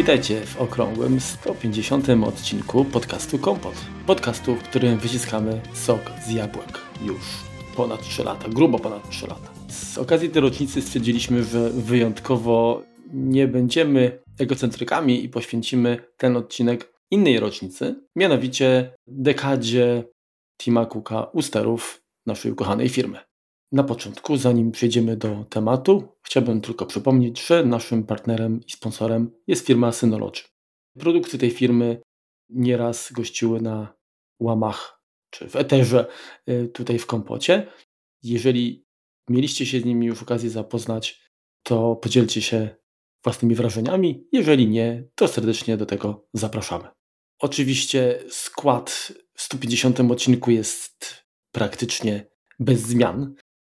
Witajcie w okrągłym 150. odcinku podcastu HomePod. Podcastu, w którym wyciskamy sok z jabłek już ponad 3 lata, grubo ponad 3 lata. Z okazji tej rocznicy stwierdziliśmy, że wyjątkowo nie będziemy egocentrykami i poświęcimy ten odcinek innej rocznicy, mianowicie dekadzie Tima Cooka u sterów naszej ukochanej firmy. Na początku, zanim przejdziemy do tematu, chciałbym tylko przypomnieć, że naszym partnerem i sponsorem jest firma Synology. Produkty tej firmy nieraz gościły na łamach czy w eterze tutaj w kompocie. Jeżeli mieliście się z nimi już okazję zapoznać, to podzielcie się własnymi wrażeniami. Jeżeli nie, to serdecznie do tego zapraszamy. Oczywiście skład w 150. odcinku jest praktycznie bez zmian,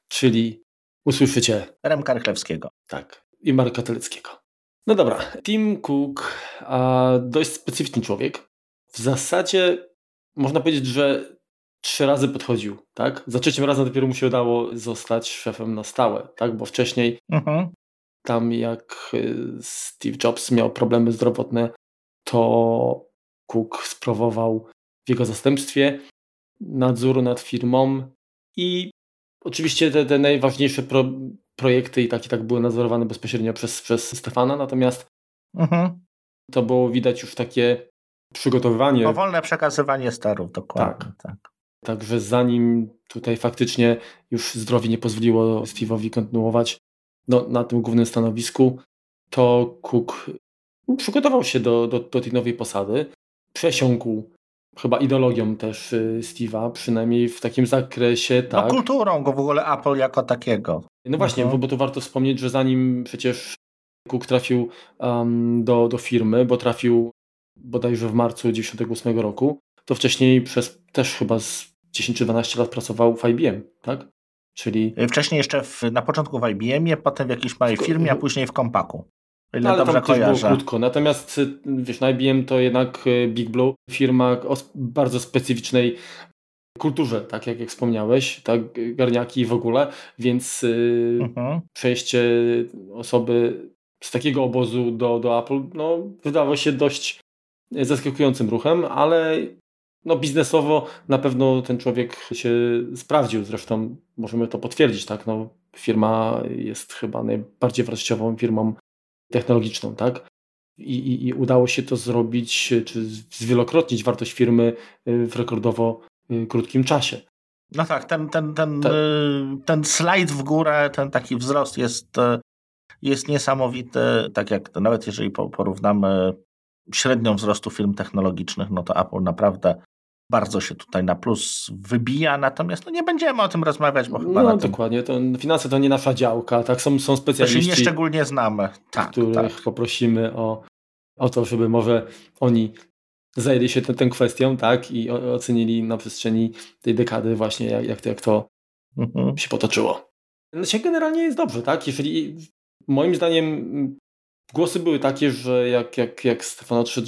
czyli usłyszycie Remka Karchlewskiego. Tak, i Marka Teleckiego. No dobra, Tim Cook, dość specyficzny człowiek. W zasadzie można powiedzieć, że 3 razy podchodził, tak? Za 3 razem dopiero mu się udało zostać szefem na stałe, tak? Bo wcześniej tam jak Steve Jobs miał problemy zdrowotne, to Cook sprawował w jego zastępstwie nadzór nad firmą i oczywiście te najważniejsze projekty i tak były nadzorowane bezpośrednio przez Stefana, natomiast to było widać już takie przygotowywanie. Powolne przekazywanie sterów, dokładnie. Tak. Także zanim tutaj faktycznie już zdrowie nie pozwoliło Steve'owi kontynuować na tym głównym stanowisku, to Cook przygotował się do tej nowej posady, przesiąkł chyba ideologią też Steve'a, przynajmniej w takim zakresie, tak. No kulturą go w ogóle Apple jako takiego. No właśnie, bo tu warto wspomnieć, że zanim przecież Cook trafił do firmy, bo trafił bodajże w marcu 98 roku, to wcześniej przez też chyba z 10 czy 12 lat pracował w IBM, tak? Czyli... Wcześniej jeszcze na początku w IBM-ie, potem w jakiejś małej firmie, a później w Compacu. No, ale tam też było krótko. Natomiast wiesz, na IBM to jednak Big Blue, firma o bardzo specyficznej kulturze, tak jak wspomniałeś, tak, garniaki w ogóle, więc przejście osoby z takiego obozu do Apple wydawało się dość zaskakującym ruchem, ale biznesowo na pewno ten człowiek się sprawdził, zresztą możemy to potwierdzić, tak? Firma jest chyba najbardziej wartościową firmą technologiczną, tak? I udało się to zrobić, czy zwielokrotnić wartość firmy w rekordowo krótkim czasie. No tak, ten slajd w górę, ten taki wzrost jest niesamowity, tak jak to, nawet jeżeli porównamy średnią wzrostu firm technologicznych, to Apple naprawdę bardzo się tutaj na plus wybija, natomiast nie będziemy o tym rozmawiać, bo chyba dokładnie, finanse to nie nasza działka, tak, są specjaliści. To się nie szczególnie znamy. Tak, których poprosimy o to, żeby może oni zajęli się tą kwestią, tak, i ocenili na przestrzeni tej dekady właśnie jak to się potoczyło. Się generalnie jest dobrze, tak, jeżeli moim zdaniem głosy były takie, że jak Stefan odszedł,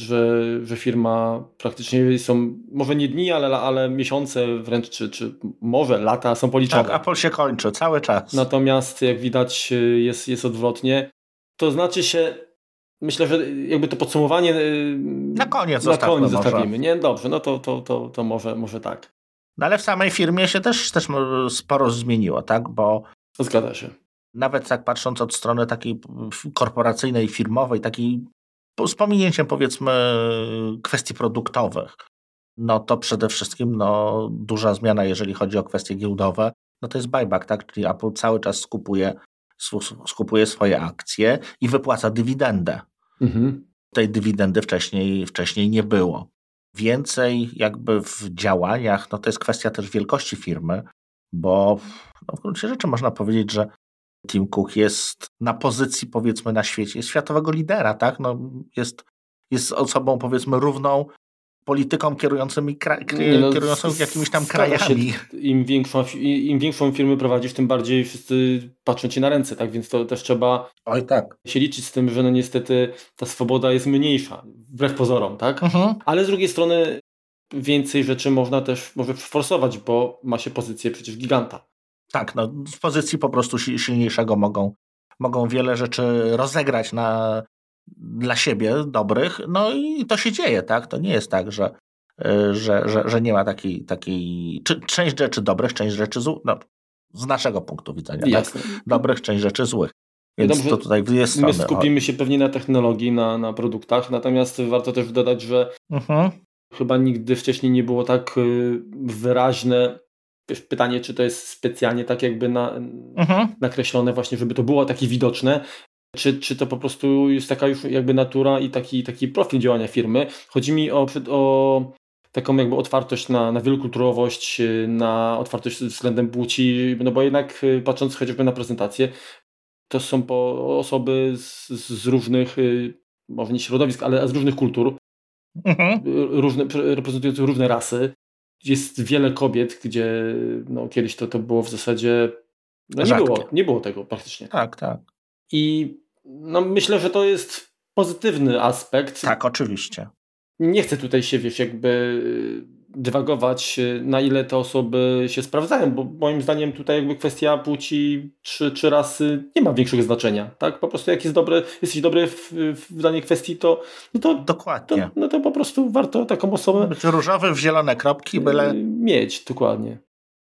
że firma praktycznie są, może nie dni, ale miesiące wręcz, czy może lata są policzone. Tak, Apple się kończy cały czas. Natomiast jak widać jest odwrotnie. To znaczy się, myślę, że jakby to podsumowanie na koniec zostawimy. Nie? Dobrze, to może tak. No ale w samej firmie się też sporo zmieniło, tak? Bo... Zgadza się. Nawet tak patrząc od strony takiej korporacyjnej, firmowej, takiej z pominięciem powiedzmy kwestii produktowych, to przede wszystkim duża zmiana, jeżeli chodzi o kwestie giełdowe, to jest buyback, tak? Czyli Apple cały czas skupuje swoje akcje i wypłaca dywidendę. Tej dywidendy wcześniej nie było. Więcej jakby w działaniach, to jest kwestia też wielkości firmy, bo w gruncie rzeczy można powiedzieć, że Tim Cook jest na pozycji, powiedzmy, na świecie, jest światowego lidera, tak? Jest osobą, powiedzmy, równą politykom kierującą jakimiś tam krajami. Im większą firmę prowadzisz, tym bardziej wszyscy patrzą ci na ręce, tak? Więc to też trzeba się liczyć z tym, że niestety ta swoboda jest mniejsza, wbrew pozorom, tak? Ale z drugiej strony więcej rzeczy można też może forsować, bo ma się pozycję przecież giganta. Tak, z pozycji po prostu silniejszego mogą wiele rzeczy rozegrać na dla siebie dobrych, no i to się dzieje, tak? To nie jest tak, że nie ma takiej... Część rzeczy dobrych, część rzeczy złych, no, z naszego punktu widzenia. Jasne. Tak? Dobrych, część rzeczy złych. Więc wiadomo, to tutaj jest my skupimy się pewnie na technologii, na produktach, natomiast warto też dodać, że chyba nigdy wcześniej nie było tak wyraźne pytanie, czy to jest specjalnie tak jakby nakreślone właśnie, żeby to było takie widoczne, czy to po prostu jest taka już jakby natura i taki profil działania firmy. Chodzi mi o taką jakby otwartość na wielokulturowość, na otwartość względem płci, no bo jednak patrząc chociażby na prezentację, to są osoby z różnych, może nie środowisk, ale z różnych kultur, reprezentujących różne rasy. Jest wiele kobiet, gdzie no, kiedyś to było w zasadzie... No, nie było tego praktycznie. Tak, tak. I no, myślę, że to jest pozytywny aspekt. Tak, oczywiście. Nie chcę tutaj się, jakby dywagować, na ile te osoby się sprawdzają, bo moim zdaniem tutaj jakby kwestia płci czy rasy nie ma większego znaczenia, tak? Po prostu jak jesteś dobry w danej kwestii, to no to dokładnie. To po prostu warto taką osobę... Różowy w zielone kropki, byle... Mieć, dokładnie.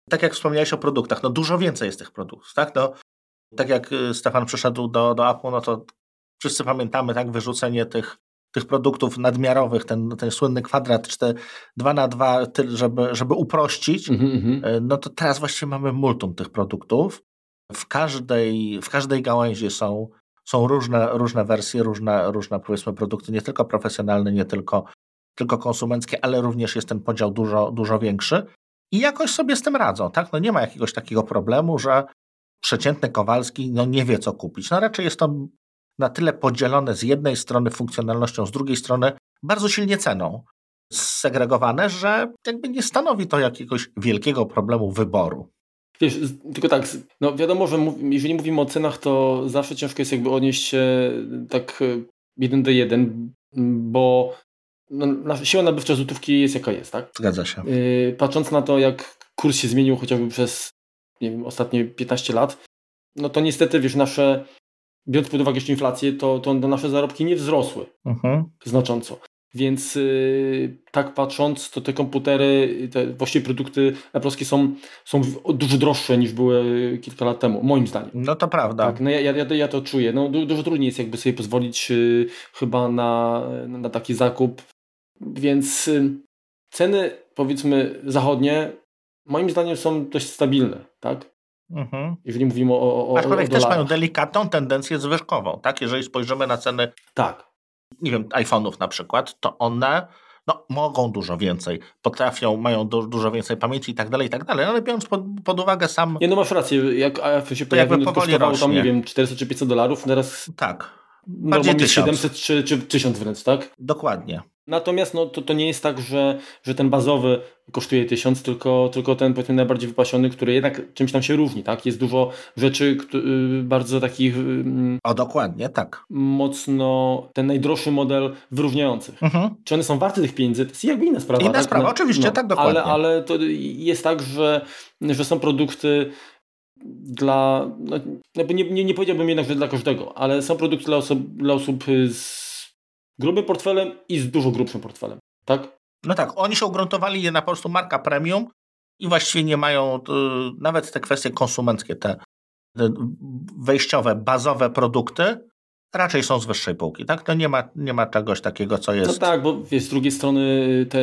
Tak jak wspomniałeś o produktach, no dużo więcej jest tych produktów, tak? No, tak jak Stefan przyszedł do Apple, no to wszyscy pamiętamy, tak? Wyrzucenie tych produktów nadmiarowych, ten słynny kwadrat 2x2, żeby uprościć, no to teraz właściwie mamy multum tych produktów. W każdej gałęzi są różne wersje, różne powiedzmy produkty, nie tylko profesjonalne, nie tylko konsumenckie, ale również jest ten podział dużo większy i jakoś sobie z tym radzą, tak? No nie ma jakiegoś takiego problemu, że przeciętny Kowalski no nie wie co kupić. No raczej jest to na tyle podzielone z jednej strony funkcjonalnością, z drugiej strony bardzo silnie ceną, zsegregowane, że jakby nie stanowi to jakiegoś wielkiego problemu wyboru. Wiesz, tylko tak, no wiadomo, że jeżeli mówimy o cenach, to zawsze ciężko jest jakby odnieść się tak 1:1, bo siła nabywcza złotówki jest jaka jest, tak? Zgadza się. Patrząc na to, jak kurs się zmienił chociażby przez, nie wiem, ostatnie 15 lat, no to niestety, wiesz, biorąc pod uwagę jeszcze inflację, to nasze zarobki nie wzrosły znacząco. Więc tak patrząc, to te komputery, te właściwie produkty apple-owskie są dużo droższe niż były kilka lat temu, moim zdaniem. No to prawda. Tak, no ja to czuję. No, dużo trudniej jest jakby sobie pozwolić chyba na taki zakup. Więc ceny, powiedzmy, zachodnie, moim zdaniem są dość stabilne, tak? Jeżeli mówimy o aczkolwiek też mają delikatną tendencję zwyżkową, tak? Jeżeli spojrzymy na ceny, tak, nie wiem, iPhone'ów na przykład, to one no, mogą dużo więcej, potrafią, mają dużo więcej pamięci i tak dalej, ale biorąc pod uwagę sam... Nie, no masz rację, jak iPhone się pojawił, kosztowało tam, nie wiem, $400 czy $500, teraz... Tak. Bardziej 700 czy 1000 wręcz, tak? Dokładnie. Natomiast no, to nie jest tak, że ten bazowy kosztuje 1000, tylko ten powiedzmy najbardziej wypasiony, który jednak czymś tam się różni, tak? Jest dużo rzeczy bardzo takich... O, dokładnie, tak. Mocno ten najdroższy model wyróżniających. Czy one są warte tych pieniędzy? To jest jakby inna sprawa. Inna sprawa, oczywiście, no, tak, dokładnie. Ale to jest tak, że są produkty... dla, no, nie powiedziałbym jednak, że dla każdego, ale są produkty dla osób z grubym portfelem i z dużo grubszym portfelem, tak? No tak, oni się ugruntowali je na po prostu marka premium i właściwie nie mają nawet te kwestie konsumenckie, te wejściowe, bazowe produkty raczej są z wyższej półki, tak? To nie ma czegoś takiego, co jest... No tak, bo wiesz, z drugiej strony te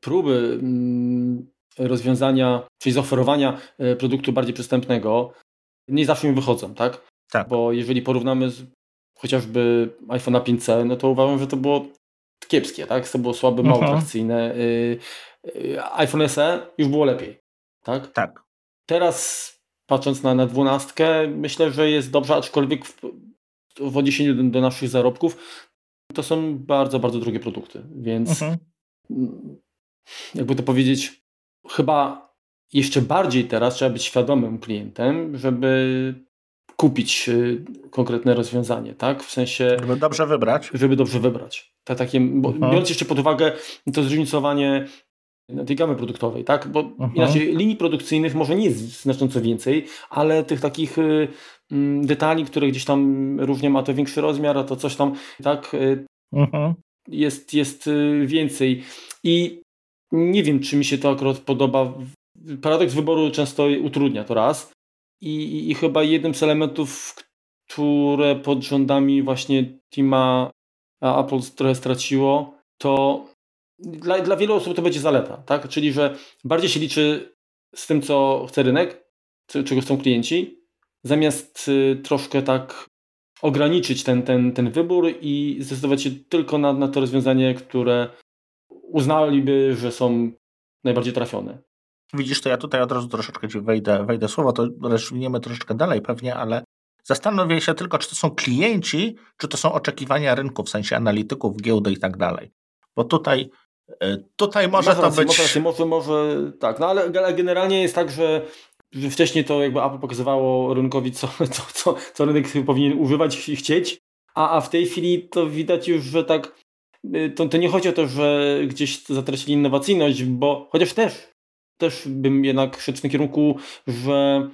próby... rozwiązania, czyli zaoferowania produktu bardziej przystępnego, nie zawsze mi wychodzą, tak? Tak. Bo jeżeli porównamy chociażby iPhone'a 5C, no to uważam, że to było kiepskie, tak? To było słabe, mało atrakcyjne. iPhone SE już było lepiej, tak? Tak. Teraz patrząc na 12, myślę, że jest dobrze, aczkolwiek w odniesieniu do naszych zarobków to są bardzo, bardzo drogie produkty, więc jakby to powiedzieć, chyba jeszcze bardziej teraz trzeba być świadomym klientem, żeby kupić konkretne rozwiązanie, tak? W sensie... Żeby dobrze wybrać. Biorąc jeszcze pod uwagę to zróżnicowanie tej gamy produktowej, tak? Bo inaczej linii produkcyjnych może nie jest znacząco więcej, ale tych takich detali, które gdzieś tam różnie ma to większy rozmiar, a to coś tam, tak? Jest więcej. I nie wiem, czy mi się to akurat podoba. Paradoks wyboru często utrudnia to raz. I chyba jednym z elementów, które pod rządami właśnie Tima Apple trochę straciło, to dla wielu osób to będzie zaleta, tak? Czyli, że bardziej się liczy z tym, co chce rynek, czego chcą klienci, zamiast troszkę tak ograniczyć ten wybór i zdecydować się tylko na to rozwiązanie, które uznaliby, że są najbardziej trafione. Widzisz, to ja tutaj od razu troszeczkę ci wejdę słowo, to rozwiniemy troszeczkę dalej pewnie, ale zastanowię się tylko, czy to są klienci, czy to są oczekiwania rynku, w sensie analityków, giełdy i tak dalej. Bo tutaj może to być... Może tak, no ale generalnie jest tak, że wcześniej to jakby Apple pokazywało rynkowi, co rynek powinien używać i chcieć, a w tej chwili to widać już, że tak, to nie chodzi o to, że gdzieś zatracili innowacyjność, bo chociaż też bym jednak szedł w tym kierunku, że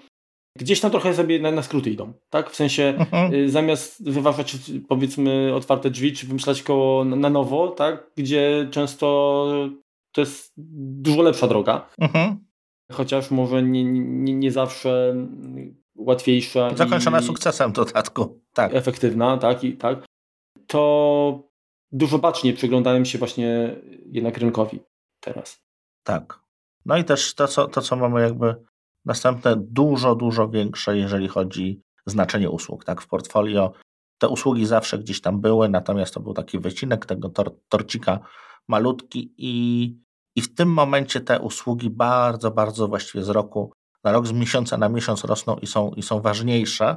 gdzieś tam trochę sobie na skróty idą, tak? W sensie zamiast wyważać, powiedzmy, otwarte drzwi, czy wymyślać koło na nowo, tak? Gdzie często to jest dużo lepsza droga. Chociaż może nie zawsze łatwiejsza. Zakończona sukcesem w dodatku. Tak. Efektywna, tak? I tak. To dużo bacznie przyglądałem się właśnie jednak rynkowi teraz. Tak. No i też to, co mamy jakby następne, dużo większe, jeżeli chodzi o znaczenie usług, tak, w portfolio. Te usługi zawsze gdzieś tam były, natomiast to był taki wycinek tego torcika malutki i w tym momencie te usługi bardzo właściwie z roku na rok, z miesiąca na miesiąc rosną i są ważniejsze.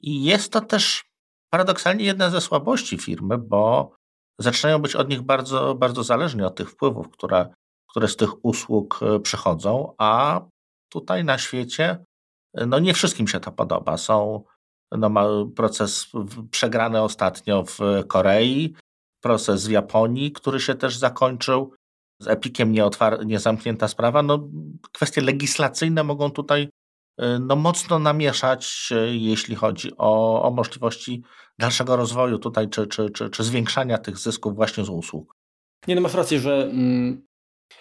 I jest to też paradoksalnie jedna ze słabości firmy, bo zaczynają być od nich bardzo zależni, od tych wpływów, które z tych usług przychodzą, a tutaj na świecie no nie wszystkim się to podoba. Ma proces przegrany ostatnio w Korei, proces w Japonii, który się też zakończył, z Epiciem niezamknięta sprawa. No, kwestie legislacyjne mogą tutaj mocno namieszać, jeśli chodzi o możliwości dalszego rozwoju tutaj, czy zwiększania tych zysków właśnie z usług. Nie, no masz rację, że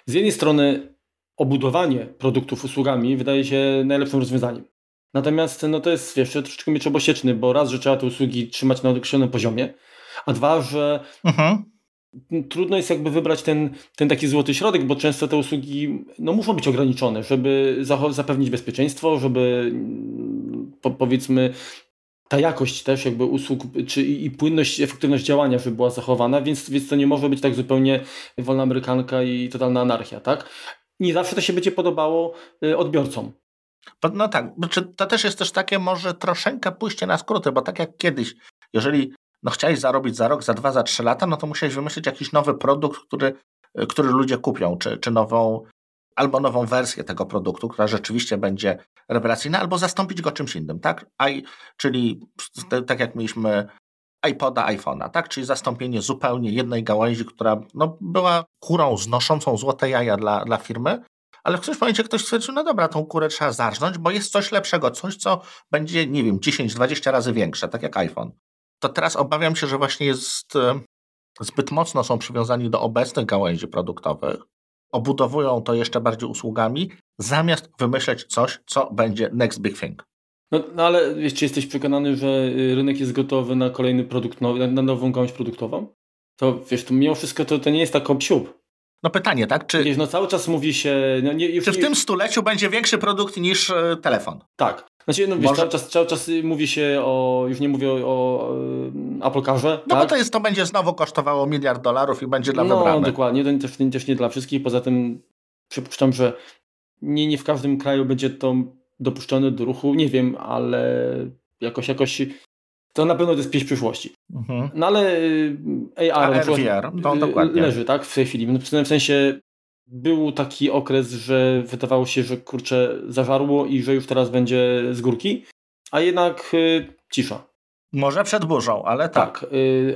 z jednej strony obudowanie produktów usługami wydaje się najlepszym rozwiązaniem. Natomiast no to jest, wiesz, troszeczkę miecz obosieczny, bo raz, że trzeba te usługi trzymać na określonym poziomie, a dwa, że trudno jest jakby wybrać ten taki złoty środek, bo często te usługi no, muszą być ograniczone, żeby zapewnić bezpieczeństwo, żeby powiedzmy ta jakość też jakby usług czy i płynność, efektywność działania, żeby była zachowana, więc to nie może być tak zupełnie wolna amerykanka i totalna anarchia, tak? Nie zawsze to się będzie podobało odbiorcom. No tak, to też jest też takie może troszeczkę pójście na skróty, bo tak jak kiedyś, jeżeli chciałeś zarobić za rok, za dwa, za trzy lata, no to musiałeś wymyślić jakiś nowy produkt, który ludzie kupią, czy nową, albo nową wersję tego produktu, która rzeczywiście będzie rewelacyjna, albo zastąpić go czymś innym, tak? Czyli tak jak mieliśmy iPoda, iPhone'a, tak? Czyli zastąpienie zupełnie jednej gałęzi, która no, była kurą znoszącą złote jaja dla firmy, ale w którymś momencie ktoś stwierdził, no dobra, tą kurę trzeba zarżnąć, bo jest coś lepszego, coś, co będzie, nie wiem, 10-20 razy większe, tak jak iPhone. To teraz obawiam się, że właśnie zbyt mocno są przywiązani do obecnych gałęzi produktowych, obudowują to jeszcze bardziej usługami, zamiast wymyśleć coś, co będzie next big thing. No ale czy jesteś przekonany, że rynek jest gotowy na kolejny produkt, na nową gałąź produktową? To wiesz, to mimo wszystko to nie jest tak obsiub. No pytanie, tak? Czy wiesz, no cały czas mówi się... No, nie, już czy w tym stuleciu będzie większy produkt niż telefon? Tak. Znaczy, no wiesz, cały czas mówi się o... Już nie mówię o Apple Carze. No tak? Bo to będzie znowu kosztowało $1 miliard i będzie dla wybranych. No dokładnie, to też nie dla wszystkich. Poza tym przypuszczam, że nie w każdym kraju będzie to dopuszczone do ruchu. Nie wiem, ale jakoś... To na pewno to jest pieśń przyszłości. No ale AR VR, dokładnie. Leży tak w tej chwili. No, w sensie był taki okres, że wydawało się, że kurczę zażarło i że już teraz będzie z górki, a jednak cisza. Może przed burzą, ale tak.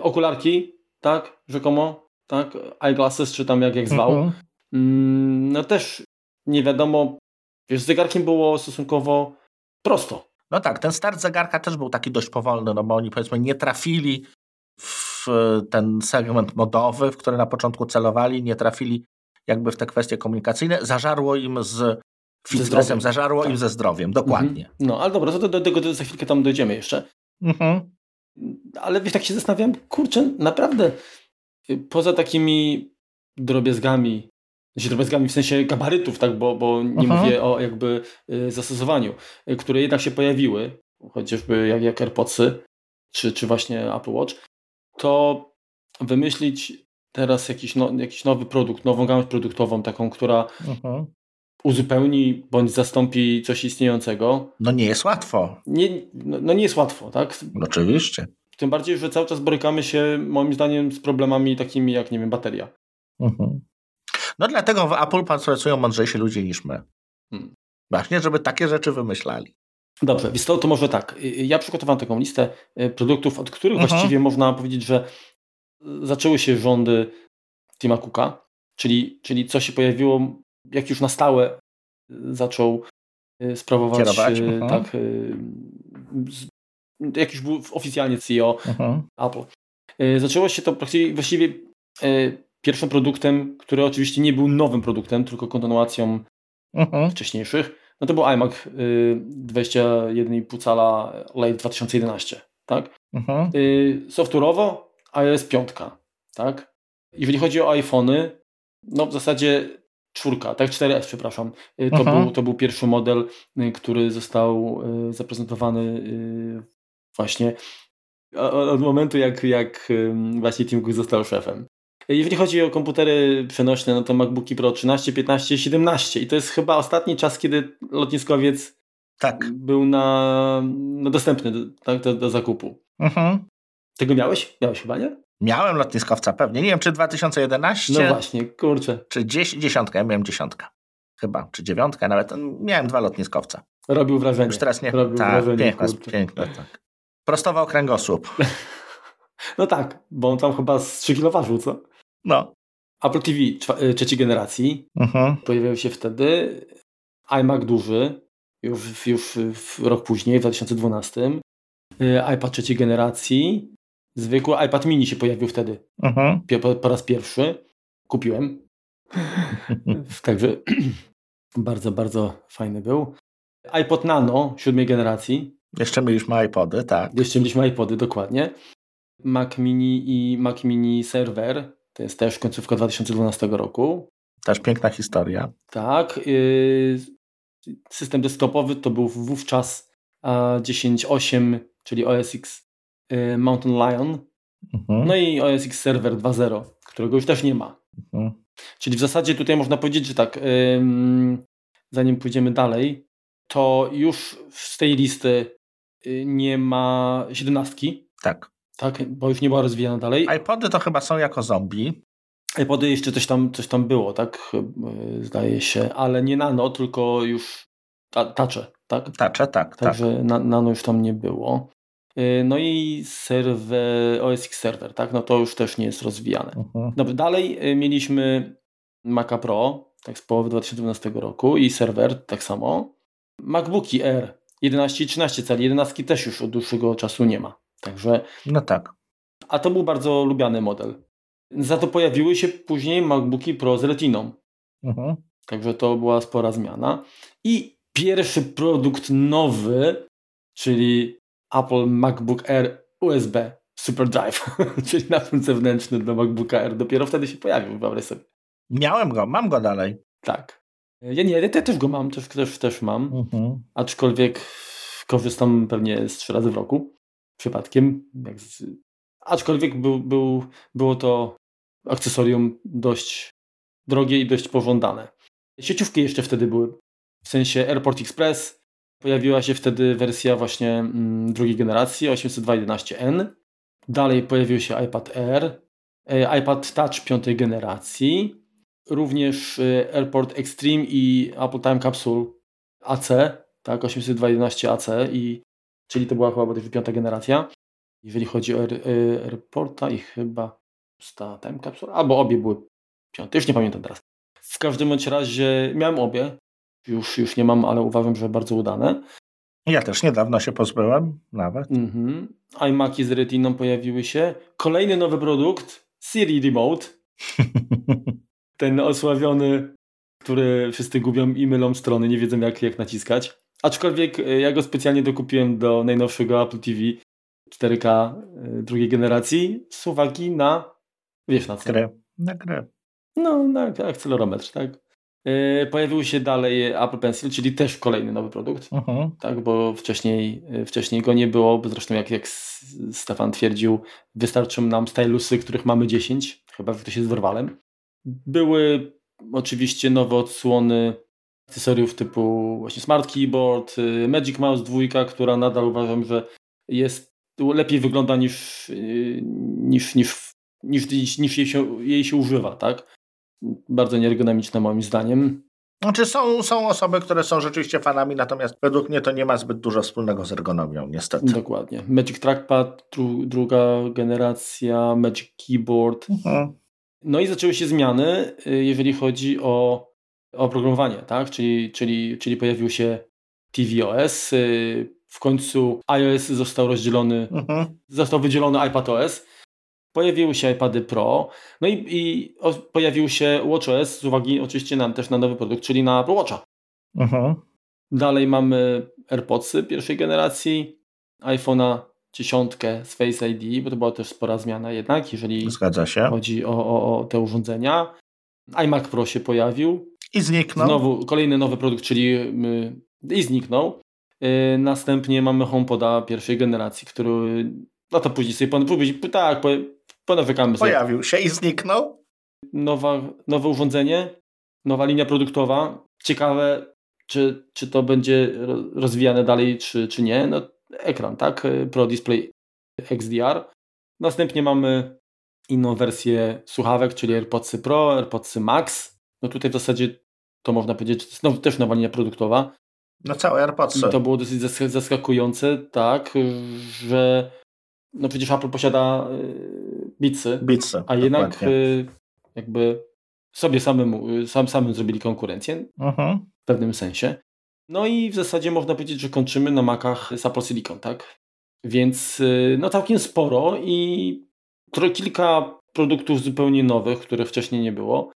Okularki, tak, rzekomo, tak, eyeglasses, czy tam jak zwał. no też nie wiadomo, wiesz, z zegarkiem było stosunkowo prosto. No tak, ten start zegarka też był taki dość powolny, no bo oni powiedzmy nie trafili w ten segment modowy, w który na początku celowali, nie trafili jakby w te kwestie komunikacyjne, zażarło im z fitnessem, zażarło im ze zdrowiem, dokładnie. Mhm. No ale dobra, to do tego za chwilkę tam dojdziemy jeszcze. Mhm. Ale wiesz, tak się zastanawiam, kurczę, naprawdę poza takimi drobiazgami, znaczy drobiazgami w sensie gabarytów, tak, bo nie mówię o jakby zastosowaniu, które jednak się pojawiły, chociażby jak AirPodsy, czy właśnie Apple Watch, to wymyślić teraz jakiś nowy produkt, nową gamę produktową, taką, która uzupełni bądź zastąpi coś istniejącego. No nie jest łatwo. Nie jest łatwo, tak? Oczywiście. Tym bardziej, że cały czas borykamy się, moim zdaniem, z problemami takimi jak, nie wiem, bateria. No dlatego w Apple pracują mądrzejsi ludzie niż my. Właśnie, żeby takie rzeczy wymyślali. Dobrze, więc to może tak. Ja przygotowałem taką listę produktów, od których właściwie można powiedzieć, że zaczęły się rządy Tima Cooka, czyli co się pojawiło, jak już na stałe zaczął sprawować, tak, jak już był oficjalnie CEO Apple. Zaczęło się to właściwie pierwszym produktem, który oczywiście nie był nowym produktem, tylko kontynuacją wcześniejszych. No to był iMac 21,5 cala late 2011, tak? Software'owo iOS 5, tak? Jeżeli chodzi o iPhony, no w zasadzie 4, tak? 4S, przepraszam. To był pierwszy model, który został zaprezentowany właśnie od momentu, jak właśnie Tim Cook został szefem. Jeżeli chodzi o komputery przenośne, no to MacBooki Pro 13, 15, 17 i to jest chyba ostatni czas, kiedy lotniskowiec był dostępny do zakupu. Tego miałeś? Miałeś chyba, nie? Miałem lotniskowca pewnie. Nie wiem, czy 2011? No właśnie, kurczę. Czy dziesiątka? Ja miałem 10. Chyba, czy 9 nawet. Miałem 2 lotniskowca. Robił wrażenie. Już teraz nie. Robił wrażenie, piękne, tak. Prostował kręgosłup. No tak, bo on tam chyba z 3 kilo ważył, co? No. Apple TV trzeciej generacji pojawiały się wtedy. iMac duży, już rok później, w 2012. iPad trzeciej generacji. Zwykły iPad mini się pojawił wtedy. Po raz pierwszy. Kupiłem. Także bardzo, bardzo fajny był. iPod Nano 7 generacji. Jeszcze mieliśmy iPody, tak. Jeszcze mieliśmy iPody, dokładnie. Mac mini i Mac mini serwer. To jest też końcówka 2012 roku. Też piękna historia. Tak. System desktopowy to był wówczas 10.8, czyli OS X Mountain Lion. No i OS X Server 2.0, którego już też nie ma. Czyli w zasadzie tutaj można powiedzieć, że tak, zanim pójdziemy dalej, to już z tej listy nie ma 17. Tak, bo już nie była rozwijana dalej. iPody to chyba są jako zombie. iPody jeszcze coś tam było, tak? Zdaje się, ale nie nano, tylko już tacze, tak? Tacze, tak. Także tak. Nano już tam nie było. No i OS X Server, tak? No to już też nie jest rozwijane. Dobrze, dalej mieliśmy Maca Pro, tak z połowy 2012 roku i serwer, tak samo. MacBooki Air 11 i 13 cali, 11 też już od dłuższego czasu nie ma. Także, no tak. A to był bardzo lubiany model. Za to pojawiły się później MacBooki Pro z Retiną. Także to była spora zmiana. I pierwszy produkt nowy, czyli Apple MacBook Air USB SuperDrive, czyli napęd zewnętrzny do MacBooka Air. Dopiero wtedy się pojawił, wyobraź sobie. Miałem go, mam go dalej. Tak. Ja też go mam, też mam. Aczkolwiek korzystam pewnie z 3 razy w roku. Przypadkiem. Aczkolwiek było to akcesorium dość drogie i dość pożądane. Sieciówki jeszcze wtedy były. W sensie Airport Express. Pojawiła się wtedy wersja właśnie drugiej generacji 802.11n. Dalej pojawił się iPad Air. iPad Touch 5 generacji. Również Airport Extreme i Apple Time Capsule AC. Tak, 802.11 AC i czyli to była chyba 5. generacja, jeżeli chodzi o Airporta i chyba Time Capsule, albo obie były 5. Już nie pamiętam teraz. W każdym bądź razie miałem obie. Już nie mam, ale uważam, że bardzo udane. Ja też niedawno się pozbyłem nawet. Mm-hmm. iMaki z Retiną pojawiły się. Kolejny nowy produkt, Siri Remote. Ten osławiony, który wszyscy gubią i mylą strony, nie wiedzą jak naciskać. Aczkolwiek ja go specjalnie dokupiłem do najnowszego Apple TV 4K drugiej generacji z uwagi na, wiesz na co? Na grę. No, na akcelerometr, tak. Pojawił się dalej Apple Pencil, czyli też kolejny nowy produkt, tak, bo wcześniej go nie było, bo zresztą jak Stefan twierdził, wystarczą nam stylusy, których mamy 10, chyba ktoś jest dorwalem. Były oczywiście nowe odsłony akcesoriów typu właśnie Smart Keyboard, Magic Mouse 2, która nadal uważam, że jest lepiej wygląda niż jej się używa, tak? Bardzo nieergonomiczne moim zdaniem. Znaczy są osoby, które są rzeczywiście fanami, natomiast według mnie to nie ma zbyt dużo wspólnego z ergonomią, niestety. Dokładnie. Magic Trackpad, druga generacja, Magic Keyboard. Mhm. No i zaczęły się zmiany, jeżeli chodzi o oprogramowanie, tak? Czyli pojawił się TVOS, w końcu iOS został rozdzielony, został wydzielony iPadOS. Pojawiły się iPady Pro, no i pojawił się WatchOS z uwagi oczywiście też na nowy produkt, czyli na Apple Watcha. Dalej mamy AirPodsy pierwszej generacji, iPhone'a 10 z Face ID, bo to była też spora zmiana jednak, jeżeli chodzi o te urządzenia. iMac Pro się pojawił. I zniknął. Znowu kolejny nowy produkt, czyli i zniknął. Następnie mamy HomePoda pierwszej generacji, który... No to później sobie ponawykamy sobie. Pojawił się i zniknął. Nowe urządzenie, nowa linia produktowa. Ciekawe, czy to będzie rozwijane dalej, czy nie. No, ekran, tak? Pro Display XDR. Następnie mamy inną wersję słuchawek, czyli AirPods Pro, AirPods Max. No tutaj w zasadzie to można powiedzieć, że to jest też nowa linia produktowa. No całe AirPods. To było dosyć zaskakujące, tak, że no przecież Apple posiada Beatsy, a dokładnie. Jednak jakby sobie samym zrobili konkurencję w pewnym sensie. No i w zasadzie można powiedzieć, że kończymy na Macach z Apple Silicon, tak? Więc no całkiem sporo i kilka produktów zupełnie nowych, które wcześniej nie było.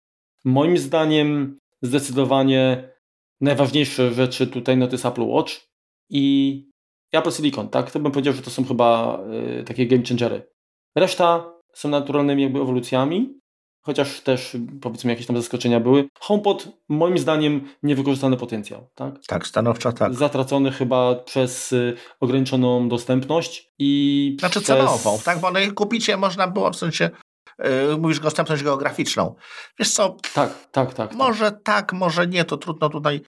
Moim zdaniem zdecydowanie najważniejsze rzeczy tutaj no to jest Apple Watch i Apple Silicon, tak? To bym powiedział, że to są chyba takie game changery. Reszta są naturalnymi jakby ewolucjami, chociaż też powiedzmy jakieś tam zaskoczenia były. HomePod moim zdaniem niewykorzystany potencjał, tak? Tak, stanowczo tak. Zatracony chyba przez ograniczoną dostępność i cenową, tak? Bo kupić je można było w sensie mówisz dostępność geograficzną. Wiesz co? Tak. Może tak, może nie, to trudno tutaj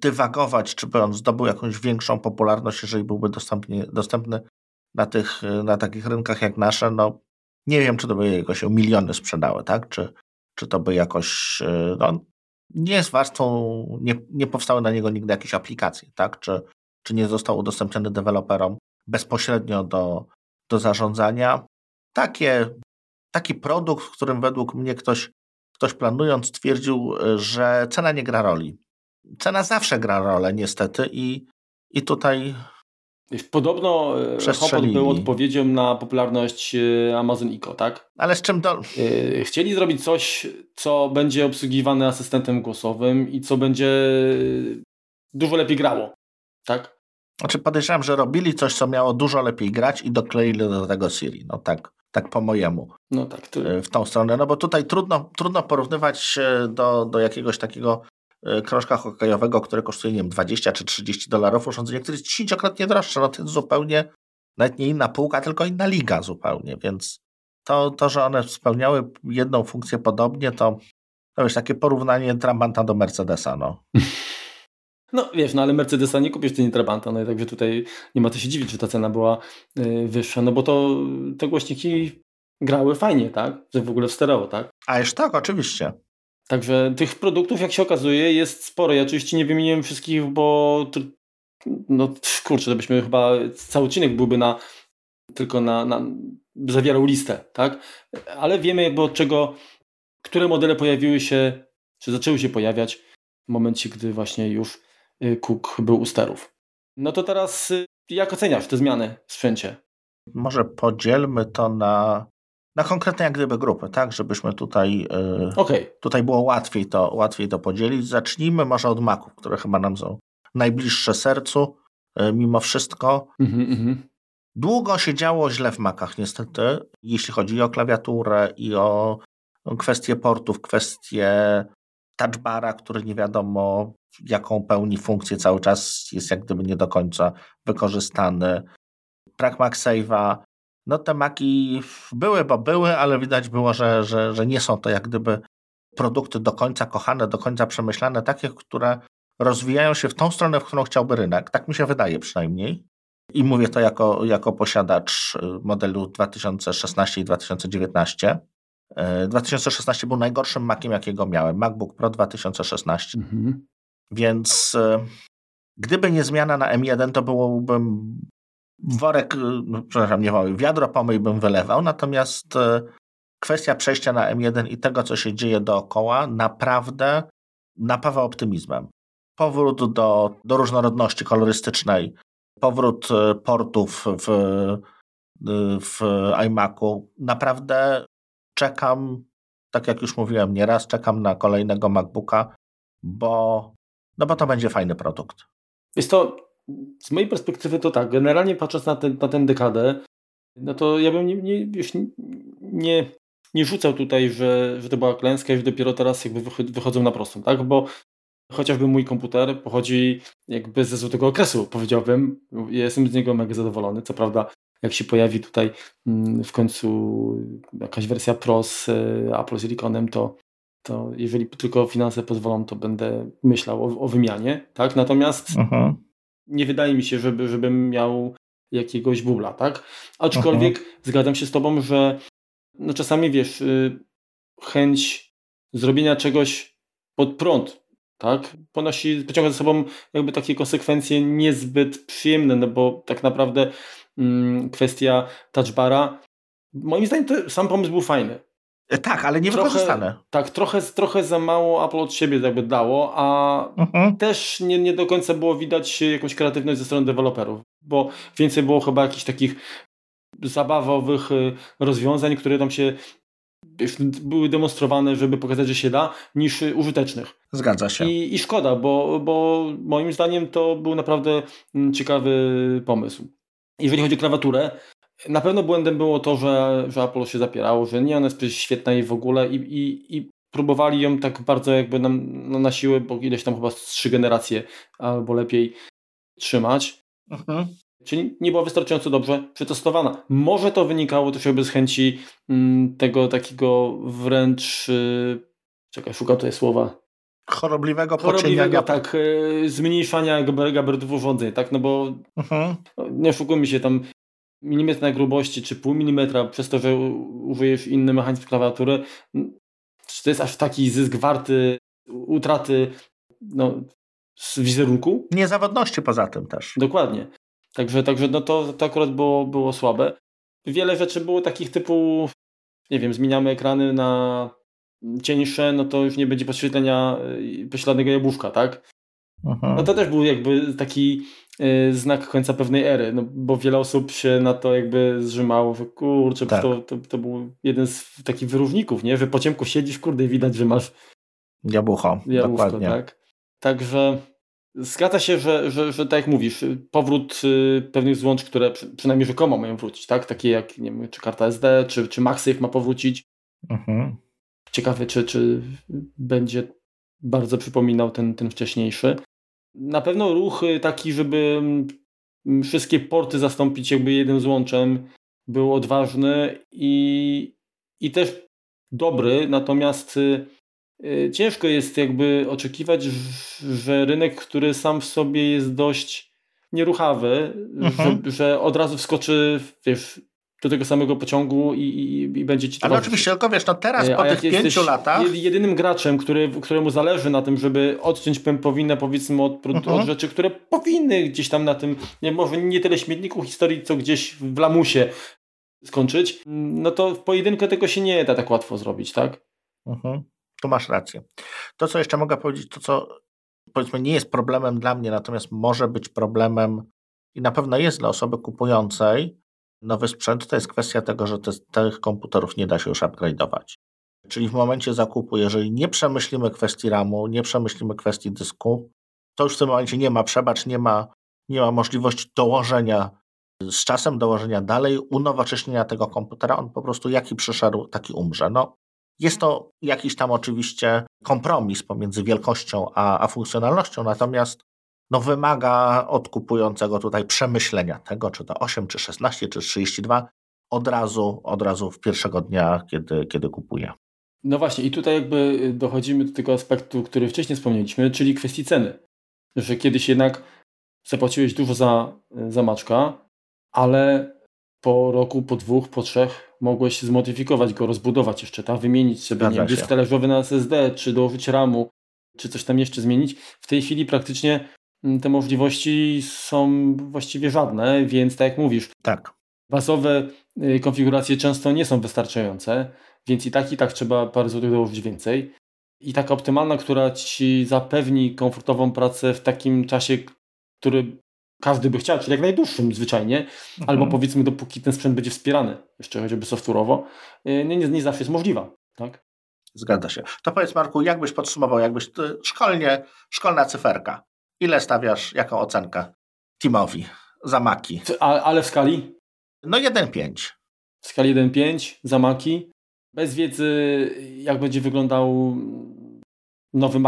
dywagować, czy by on zdobył jakąś większą popularność, jeżeli byłby dostępny na takich rynkach jak nasze, no nie wiem, czy to by jakoś o miliony sprzedały, tak? Czy to by jakoś, no nie jest warstwą, nie powstały na niego nigdy jakieś aplikacje, tak? Czy nie został udostępniony deweloperom bezpośrednio do zarządzania. Taki produkt, w którym według mnie ktoś planując twierdził, że cena nie gra roli. Cena zawsze gra rolę niestety i tutaj podobno HomePod był odpowiedzią na popularność Amazon Echo, tak? Ale z czym to... Chcieli zrobić coś, co będzie obsługiwane asystentem głosowym i co będzie dużo lepiej grało, tak? Znaczy podejrzewam, że robili coś, co miało dużo lepiej grać i dokleili do tego Siri, no tak po mojemu. No tak. W tą stronę, no bo tutaj trudno porównywać do jakiegoś takiego krążka hokejowego, które kosztuje, nie wiem, $20 czy $30, urządzenie, które jest 10-krotnie droższe, no to jest zupełnie nawet nie inna półka, tylko inna liga zupełnie, więc to że one spełniały jedną funkcję podobnie, to wiesz, takie porównanie Trabanta do Mercedesa, no. No wiesz, no ale Mercedesa nie kupisz, ty nie Trabanta, no i także tutaj nie ma co się dziwić, że ta cena była wyższa, no bo te głośniki grały fajnie, tak? Że w ogóle w stereo, tak? A jeszcze tak, oczywiście. Także tych produktów, jak się okazuje, jest sporo. Ja oczywiście nie wymieniłem wszystkich, bo to byśmy chyba cały odcinek byłby zawierał listę, tak? Ale wiemy jakby od czego, które modele pojawiły się czy zaczęły się pojawiać w momencie, gdy właśnie już Cook był u sterów. No to teraz jak oceniasz te zmiany w sprzęcie? Może podzielmy to na konkretne jak gdyby grupy, tak, żebyśmy tutaj, tutaj było łatwiej to podzielić. Zacznijmy może od Maców, które chyba nam są najbliższe sercu mimo wszystko. Długo się działo źle w Macach niestety, jeśli chodzi o klawiaturę i o kwestie portów, kwestie Touch Bara, który nie wiadomo jaką pełni funkcję, cały czas jest jak gdyby nie do końca wykorzystany. Brak MagSave'a. No te Maci były, bo były, ale widać było, że nie są to jak gdyby produkty do końca kochane, do końca przemyślane, takie, które rozwijają się w tą stronę, w którą chciałby rynek. Tak mi się wydaje przynajmniej. I mówię to jako posiadacz modelu 2016 i 2019. 2016 był najgorszym Maciem, jakiego miałem. MacBook Pro 2016. Więc gdyby nie zmiana na M1, to byłbym wiadro pomyj bym wylewał, natomiast kwestia przejścia na M1 i tego, co się dzieje dookoła, naprawdę napawa optymizmem. Powrót do różnorodności kolorystycznej, powrót portów w iMacu. Naprawdę czekam, tak jak już mówiłem nieraz, czekam na kolejnego MacBooka, bo to będzie fajny produkt. Jest to z mojej perspektywy to tak, generalnie patrząc na tę dekadę, no to ja bym nie rzucał tutaj, że to była klęska i że dopiero teraz jakby wychodzą na prostą, tak? Bo chociażby mój komputer pochodzi jakby ze złotego okresu, powiedziałbym. Ja jestem z niego mega zadowolony. Co prawda, jak się pojawi tutaj w końcu jakaś wersja Pro z Apple Siliconem, to jeżeli tylko finanse pozwolą, to będę myślał o wymianie, tak? Natomiast nie wydaje mi się, żebym miał jakiegoś bubla, tak? Aczkolwiek zgadzam się z tobą, że no czasami, wiesz, chęć zrobienia czegoś pod prąd, tak? Pociąga ze sobą jakby takie konsekwencje niezbyt przyjemne, no bo tak naprawdę kwestia Touch Bara, moim zdaniem to sam pomysł był fajny. Tak, ale nie wykorzystane. Tak, trochę za mało Apple od siebie jakby dało, a też nie do końca było widać jakąś kreatywność ze strony deweloperów, bo więcej było chyba jakichś takich zabawowych rozwiązań, które tam się były demonstrowane, żeby pokazać, że się da, niż użytecznych. Zgadza się. I szkoda, bo moim zdaniem to był naprawdę ciekawy pomysł. Jeżeli chodzi o klawiaturę, na pewno błędem było to, że Apple się zapierało, że nie, ona jest przecież świetna i w ogóle i próbowali ją tak bardzo jakby nam na siłę, bo ileś tam chyba 3 generacje albo lepiej trzymać. Czyli nie była wystarczająco dobrze przetestowana. Może to wynikało też jakby z chęci tego takiego wręcz szukam tutaj słowa. Chorobliwego tak, zmniejszania gabarytów urządzeń, tak, no bo nie oszukujmy się, tam milimetra grubości, czy pół milimetra przez to, że użyjesz inny mechanizm klawiatury, czy to jest aż taki zysk warty utraty z wizerunku? Niezawodności poza tym też. Dokładnie. Także no to akurat było słabe. Wiele rzeczy było takich typu, nie wiem, zmieniamy ekrany na cieńsze, no to już nie będzie podświetlenia pośladnego jabłuszka, tak? No to też był jakby taki znak końca pewnej ery, no bo wiele osób się na to jakby zrzymało, że kurczę, tak. To był jeden z takich wyróżników, nie? Że po ciemku siedzisz, kurde, i widać, że masz jabłuszko, dokładnie. Tak? Także zgadza się, że tak jak mówisz, powrót pewnych złącz, które przynajmniej rzekomo mają wrócić, tak? Takie jak, nie wiem, czy karta SD, czy MagSafe ma powrócić. Ciekawe, czy będzie bardzo przypominał ten wcześniejszy. Na pewno ruch taki, żeby wszystkie porty zastąpić jakby jednym złączem, był odważny i też dobry, natomiast ciężko jest jakby oczekiwać, że rynek, który sam w sobie jest dość nieruchawy, że od razu wskoczy, wiesz, do tego samego pociągu i będzie ci to. Ale oczywiście, tylko wiesz, no teraz po tych 5 latach... jedynym graczem, któremu zależy na tym, żeby odciąć pępowinę, powiedzmy, od rzeczy, które powinny gdzieś tam na tym, może nie tyle śmietniku historii, co gdzieś w lamusie skończyć, no to w pojedynkę tego się nie da tak łatwo zrobić, tak? Tu masz rację. To, co jeszcze mogę powiedzieć, to co powiedzmy nie jest problemem dla mnie, natomiast może być problemem i na pewno jest dla osoby kupującej nowy sprzęt, to jest kwestia tego, że tych komputerów nie da się już upgrade'ować. Czyli w momencie zakupu, jeżeli nie przemyślimy kwestii RAM-u, nie przemyślimy kwestii dysku, to już w tym momencie nie ma przebacz, nie ma możliwości dołożenia z czasem, dołożenia dalej, unowocześnienia tego komputera. On po prostu jaki przyszedł, taki umrze. No, jest to jakiś tam oczywiście kompromis pomiędzy wielkością a funkcjonalnością, natomiast no, wymaga od kupującego tutaj przemyślenia tego, czy to 8, czy 16, czy 32 od razu w pierwszego dnia, kiedy kupuje. No właśnie i tutaj jakby dochodzimy do tego aspektu, który wcześniej wspomnieliśmy, czyli kwestii ceny. Że kiedyś jednak zapłaciłeś dużo za maczka, ale po roku, po dwóch, po trzech mogłeś zmodyfikować go, rozbudować jeszcze, tam wymienić sobie dysk talerzowy na SSD, czy dołożyć RAM-u, czy coś tam jeszcze zmienić. W tej chwili praktycznie te możliwości są właściwie żadne, więc tak jak mówisz, tak. Bazowe konfiguracje często nie są wystarczające, więc i tak trzeba parę złotych dołożyć więcej. I taka optymalna, która Ci zapewni komfortową pracę w takim czasie, który każdy by chciał, czyli jak najdłuższym zwyczajnie, albo powiedzmy dopóki ten sprzęt będzie wspierany, jeszcze choćby software'owo, nie zawsze jest możliwa. Tak? Zgadza się. To powiedz Marku, jak byś podsumował, jakbyś szkolna cyferka. Ile stawiasz, jaką ocenkę Timowi za Maki? Ale w skali? No 1,5. W skali 1,5 za Maki. Bez wiedzy, jak będzie wyglądał nowy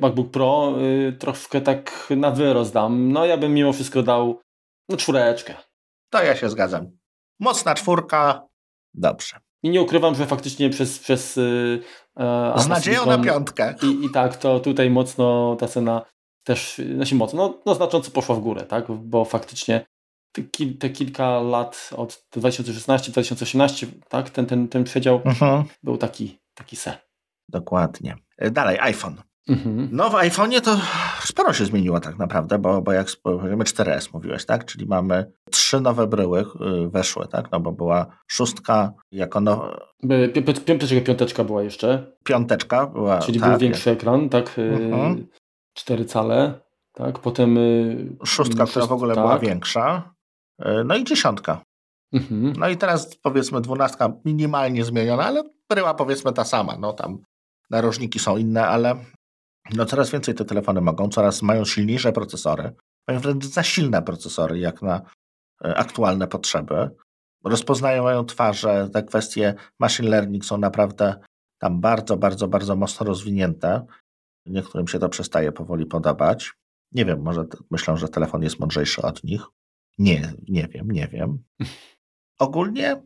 MacBook Pro, troszkę tak na wyrost dam. No ja bym mimo wszystko dał 4. To ja się zgadzam. Mocna 4. Dobrze. I nie ukrywam, że faktycznie z nadzieją na 5. I tak, to tutaj mocno ta cena też, znacząco poszła w górę, tak? Bo faktycznie te kilka lat od 2016-2018, tak? Ten przedział był taki se. Dokładnie. Dalej, iPhone. No w iPhone'ie to sporo się zmieniło tak naprawdę, bo jak powiemy 4S mówiłeś, tak? Czyli mamy 3 nowe bryły weszły, tak? No bo była 6 jako nowa... Piąteczka była jeszcze. Piąteczka była, czyli był większy ekran, tak? 4 cale, tak? Potem... 6, która w ogóle była większa. No i 10. No i teraz powiedzmy 12 minimalnie zmieniona, ale bryła powiedzmy ta sama, no tam narożniki są inne, ale no coraz więcej te telefony mają silniejsze procesory, mają wręcz za silne procesory jak na aktualne potrzeby. Rozpoznają twarze, te kwestie machine learning są naprawdę tam bardzo, bardzo, bardzo mocno rozwinięte. Niektórym się to przestaje powoli podobać. Nie wiem, może myślą, że telefon jest mądrzejszy od nich. Nie wiem. Ogólnie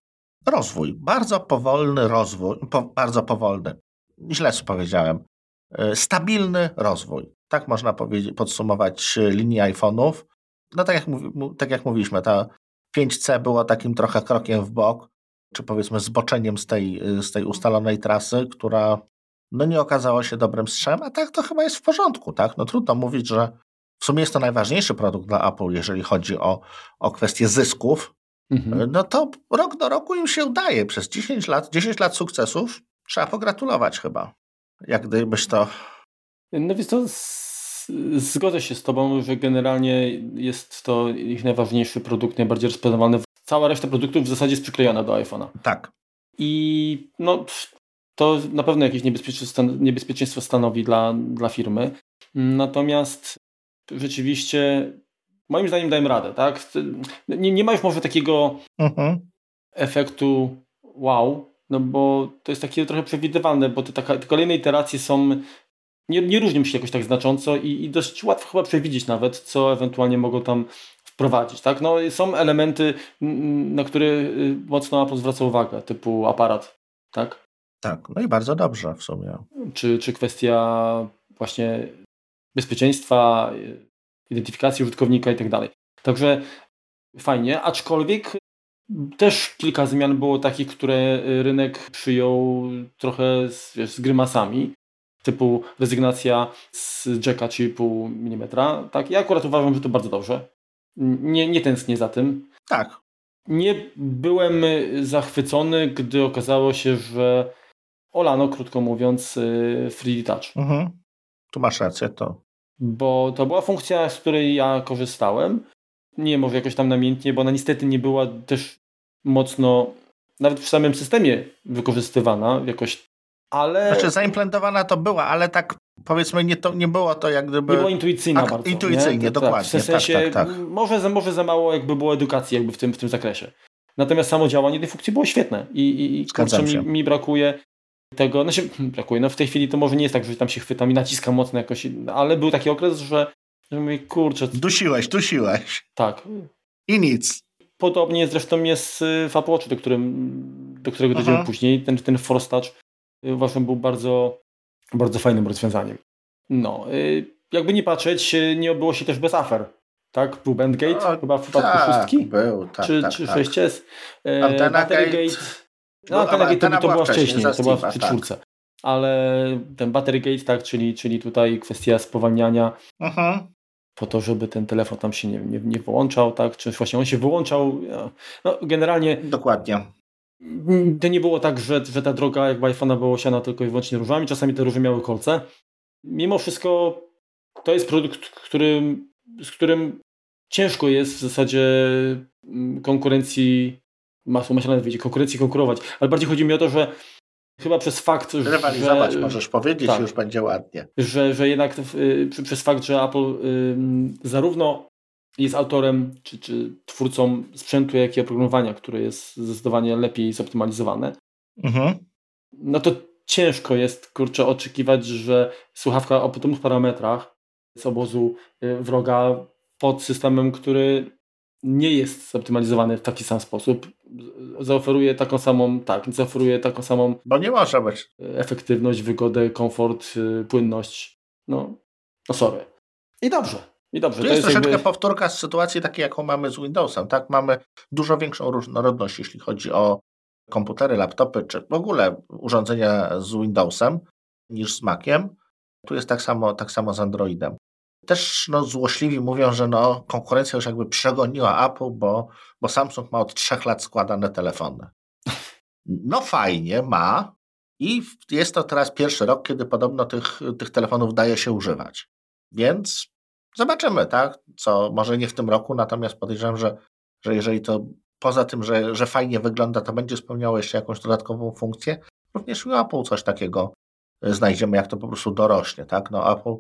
rozwój, bardzo powolny rozwój, bardzo powolny. Źle powiedziałem. Stabilny rozwój. Tak można podsumować linię iPhone'ów. No tak jak mówiliśmy, ta 5C było takim trochę krokiem w bok, czy powiedzmy zboczeniem z tej ustalonej trasy, która no nie okazała się dobrym strzem, a tak to chyba jest w porządku, tak? No trudno mówić, że w sumie jest to najważniejszy produkt dla Apple, jeżeli chodzi o kwestię zysków. No to rok do roku im się udaje. Przez 10 lat sukcesów trzeba pogratulować chyba. Jak gdybyś to... No więc to zgodzę się z Tobą, że generalnie jest to ich najważniejszy produkt, najbardziej rozpoznawany. Cała reszta produktów w zasadzie jest przyklejona do iPhone'a. Tak. I no... To na pewno jakieś niebezpieczeństwo stanowi dla firmy. Natomiast rzeczywiście moim zdaniem dajmy radę, tak? Nie ma już może takiego efektu wow, no bo to jest takie trochę przewidywalne, bo te kolejne iteracje są, nie różnią się jakoś tak znacząco i dość łatwo chyba przewidzieć nawet, co ewentualnie mogą tam wprowadzić, tak? No są elementy, na które mocno Apple zwraca uwagę, typu aparat, tak? Tak, no i bardzo dobrze w sumie. Czy kwestia właśnie bezpieczeństwa, identyfikacji użytkownika i tak dalej. Także fajnie, aczkolwiek też kilka zmian było takich, które rynek przyjął trochę z grymasami, typu rezygnacja z jacka 3,5 mm. Tak? Ja akurat uważam, że to bardzo dobrze. Nie tęsknię za tym. Tak. Nie byłem zachwycony, gdy okazało się, że olano, krótko mówiąc, 3D Touch. Mhm. Tu masz rację, to. Bo to była funkcja, z której ja korzystałem. Nie, może jakoś tam namiętnie, bo ona niestety nie była też mocno, nawet w samym systemie wykorzystywana jakoś, ale... Znaczy zaimplementowana to była, ale tak powiedzmy nie było to jak gdyby... Nie była intuicyjna bardzo. Intuicyjnie, nie? Dokładnie. Tak, w sensie tak. Może za mało jakby było edukacji jakby w tym zakresie. Natomiast samo działanie tej funkcji było świetne i kurczę, mi brakuje tego, znaczy brakuje, no w tej chwili to może nie jest tak, że tam się chwytam i naciskam mocno jakoś, ale był taki okres, że mówię, kurczę... Dusiłeś. Tak. I nic. Podobnie zresztą jest w Apple Watch, do którego dojdziemy później. Ten Force Touch uważam był bardzo, bardzo fajnym rozwiązaniem. No, jakby nie patrzeć, nie obyło się też bez afer. Tak? Był bandgate, chyba w przypadku szóstki? Czy 6S? Batterygate. No, Antenagate to była wcześniej, to była w czwórce. Ale ten Batterygate, tak, czyli tutaj kwestia spowalniania po to, żeby ten telefon tam się nie wyłączał, tak? Czy właśnie on się wyłączał? No, generalnie... Dokładnie. To nie było tak, że ta droga jakby iPhone'a była osiana tylko i wyłącznie różami. Czasami te róże miały kolce. Mimo wszystko to jest produkt, z którym ciężko jest w zasadzie konkurencji, konkurencji konkurować, ale bardziej chodzi mi o to, że chyba przez fakt, że... Rywalizować możesz powiedzieć, tak, już będzie ładnie. Że jednak przez fakt, że Apple zarówno jest autorem czy twórcą sprzętu, jak i oprogramowania, które jest zdecydowanie lepiej zoptymalizowane, no to ciężko jest, kurczę, oczekiwać, że słuchawka o podobnych parametrach z obozu wroga pod systemem, który nie jest zoptymalizowany w taki sam sposób, zaoferuje taką samą bo nie może być. Efektywność, wygodę, komfort, płynność. No sorry. I dobrze. To jest troszeczkę jakby... powtórka z sytuacji takiej, jaką mamy z Windowsem, tak? Mamy dużo większą różnorodność, jeśli chodzi o komputery, laptopy, czy w ogóle urządzenia z Windowsem niż z Maciem. Tu jest tak samo z Androidem. Też złośliwi mówią, że konkurencja już jakby przegoniła Apple, bo Samsung ma od 3 lat składane telefony. No fajnie, ma i jest to teraz pierwszy rok, kiedy podobno tych telefonów daje się używać. Więc zobaczymy, tak? Co może nie w tym roku, natomiast podejrzewam, że jeżeli to poza tym, że fajnie wygląda, to będzie spełniało jeszcze jakąś dodatkową funkcję, również Apple coś takiego znajdziemy, jak to po prostu dorośnie, tak? Apple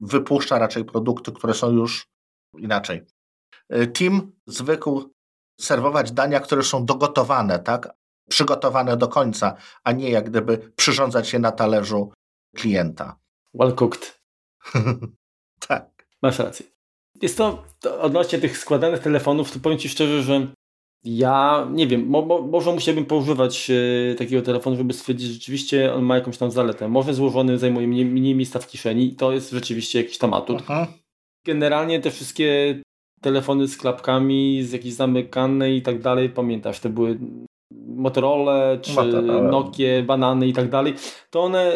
wypuszcza raczej produkty, które są już inaczej. Tim zwykł serwować dania, które są dogotowane, tak? Przygotowane do końca, a nie jak gdyby przyrządzać je na talerzu klienta. Well cooked. Tak. Masz rację. Jest to odnośnie tych składanych telefonów, to powiem Ci szczerze, że ja nie wiem, może musiałbym poużywać takiego telefonu, żeby stwierdzić, że rzeczywiście on ma jakąś tam zaletę. Może złożony zajmuje mniej miejsca w kieszeni i to jest rzeczywiście jakiś tam atut. Aha. Generalnie te wszystkie telefony z klapkami, z jakiejś zamykanej i tak dalej, pamiętasz, te były Motorola czy Nokie, banany i tak dalej, to one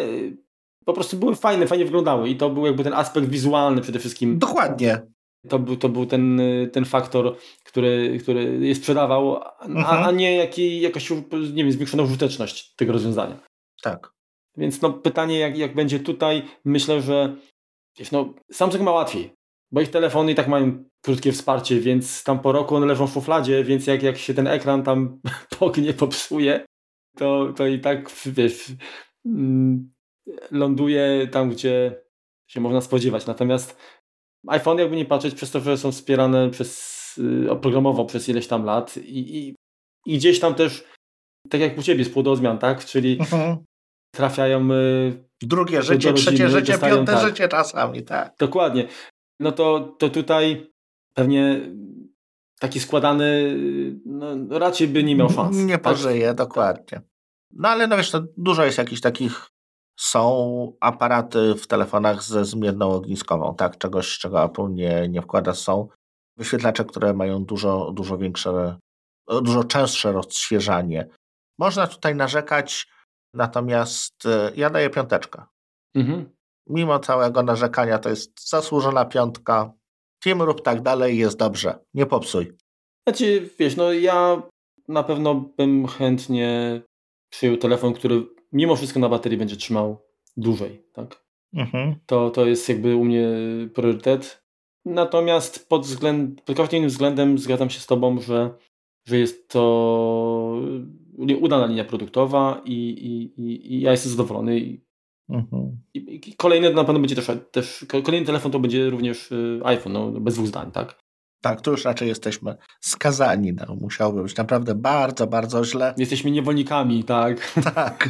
po prostu były fajne, fajnie wyglądały i to był jakby ten aspekt wizualny przede wszystkim. Dokładnie. To był ten faktor, który je sprzedawał, a nie jakoś, nie wiem, zwiększoną użyteczność tego rozwiązania. Tak. Więc pytanie, jak będzie tutaj, myślę, że wiesz, Samsung ma łatwiej, bo ich telefony i tak mają krótkie wsparcie, więc tam po roku one leżą w szufladzie, więc jak się ten ekran tam pognie, popsuje, to i tak, wiesz, ląduje tam, gdzie się można spodziewać. Natomiast iPhone, jakby nie patrzeć, przez to, że są wspierane oprogramowo przez ileś tam lat i gdzieś tam też, tak jak u Ciebie, z pól do zmian, tak? Czyli trafiają... drugie życie, rodziny, trzecie życie, dostają, piąte życie czasami, tak. Dokładnie. To tutaj pewnie taki składany raczej by nie miał szans. Nie pożyje, tak? Dokładnie. No ale wiesz, dużo jest jakichś takich... Są aparaty w telefonach ze zmienną ogniskową, tak? Czegoś, czego Apple nie wkłada. Są wyświetlacze, które mają dużo większe, dużo częstsze rozświeżanie. Można tutaj narzekać, natomiast ja daję 5. Mimo całego narzekania to jest zasłużona 5. Tim, rób tak dalej, jest dobrze. Nie popsuj. Znaczy, wiesz, ja na pewno bym chętnie przyjął telefon, który mimo wszystko na baterii będzie trzymał dłużej, tak? Mhm. To jest jakby u mnie priorytet. Natomiast pod każdym innym względem zgadzam się z Tobą, że jest to udana linia produktowa i ja jestem zadowolony. Mhm. I kolejny na pewno będzie też kolejny telefon to będzie również iPhone, no, bez dwóch zdań, tak? Tak, tu już raczej jesteśmy skazani. No, musiałoby być naprawdę bardzo, bardzo źle. Jesteśmy niewolnikami, tak? Tak.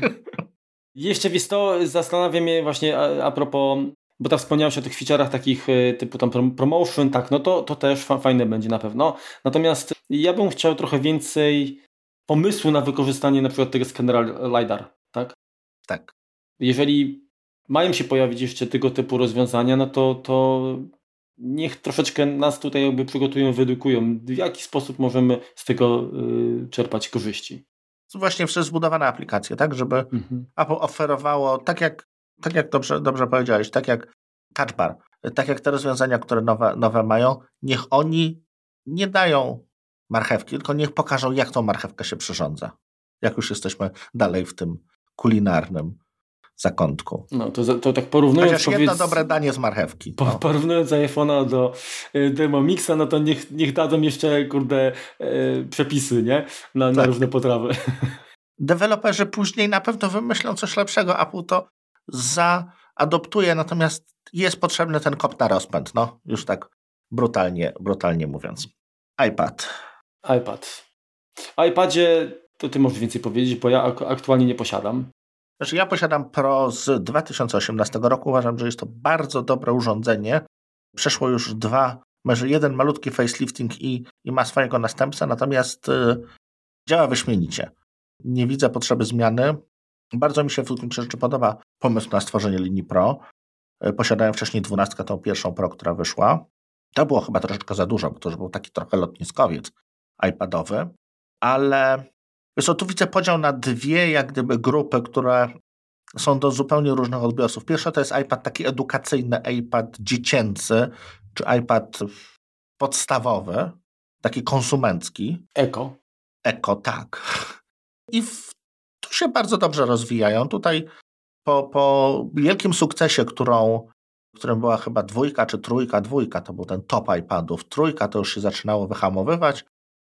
Jeszcze wiesz to, zastanawia mnie właśnie a propos, bo tam wspomniałeś o tych feature'ach takich typu tam promotion, tak, no to też fajne będzie na pewno. Natomiast ja bym chciał trochę więcej pomysłu na wykorzystanie na przykład tego skanera LiDAR, tak? Tak. Jeżeli mają się pojawić jeszcze tego typu rozwiązania, no to niech troszeczkę nas tutaj jakby przygotują, wyedukują, w jaki sposób możemy z tego czerpać korzyści. Właśnie przez zbudowane aplikacje, tak, żeby Apple oferowało, tak jak dobrze powiedziałeś, tak jak Touch Bar, tak jak te rozwiązania, które nowe mają, niech oni nie dają marchewki, tylko niech pokażą, jak tą marchewkę się przyrządza. Jak już jesteśmy dalej w tym kulinarnym zakątku. No to tak porównując... Chociaż jedno dobre danie z marchewki. Porównując iPhone'a do Thermomixa, no to niech dadzą jeszcze, przepisy, nie? Na różne potrawy. Deweloperzy później na pewno wymyślą coś lepszego, Apple to zaadoptuje, natomiast jest potrzebny ten kop na rozpęd, no już tak brutalnie mówiąc. iPad. O iPadzie to ty możesz więcej powiedzieć, bo ja aktualnie nie posiadam. Znaczy ja posiadam Pro z 2018 roku. Uważam, że jest to bardzo dobre urządzenie. Przeszło już jeden malutki facelifting i ma swojego następcę, natomiast działa wyśmienicie. Nie widzę potrzeby zmiany. Bardzo mi się w gruncie rzeczy podoba pomysł na stworzenie linii Pro. Posiadałem wcześniej 12, tą pierwszą Pro, która wyszła. To było chyba troszeczkę za dużo, bo to już był taki trochę lotniskowiec iPadowy, ale wiesz co, tu widzę podział na dwie jak gdyby grupy, które są do zupełnie różnych odbiorców. Pierwsza to jest iPad taki edukacyjny, iPad dziecięcy, czy iPad podstawowy, taki konsumencki. Eko, tak. I tu się bardzo dobrze rozwijają. Tutaj po wielkim sukcesie, którym była chyba dwójka to był ten top iPadów, trójka to już się zaczynało wyhamowywać,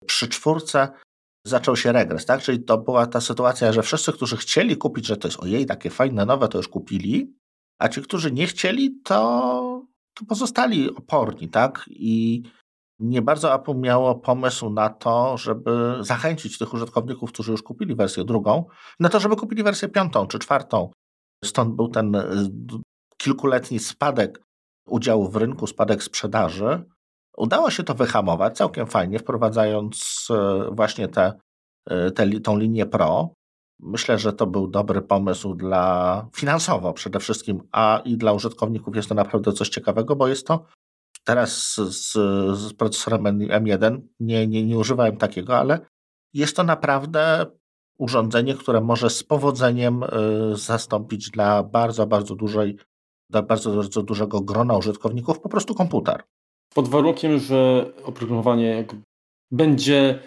przy czwórce zaczął się regres, tak? Czyli to była ta sytuacja, że wszyscy, którzy chcieli kupić, że to jest ojej, takie fajne, nowe, to już kupili, a ci, którzy nie chcieli, to pozostali oporni, tak? I nie bardzo Apple miało pomysł na to, żeby zachęcić tych użytkowników, którzy już kupili wersję drugą, na to, żeby kupili wersję 5 czy 4. Stąd był ten kilkuletni spadek udziału w rynku, spadek sprzedaży. Udało się to wyhamować całkiem fajnie, wprowadzając właśnie tą linię Pro. Myślę, że to był dobry pomysł finansowo przede wszystkim, a i dla użytkowników jest to naprawdę coś ciekawego, bo jest to teraz z procesorem M1, nie używałem takiego, ale jest to naprawdę urządzenie, które może z powodzeniem zastąpić dla bardzo dużego grona użytkowników po prostu komputer. Pod warunkiem, że oprogramowanie będzie...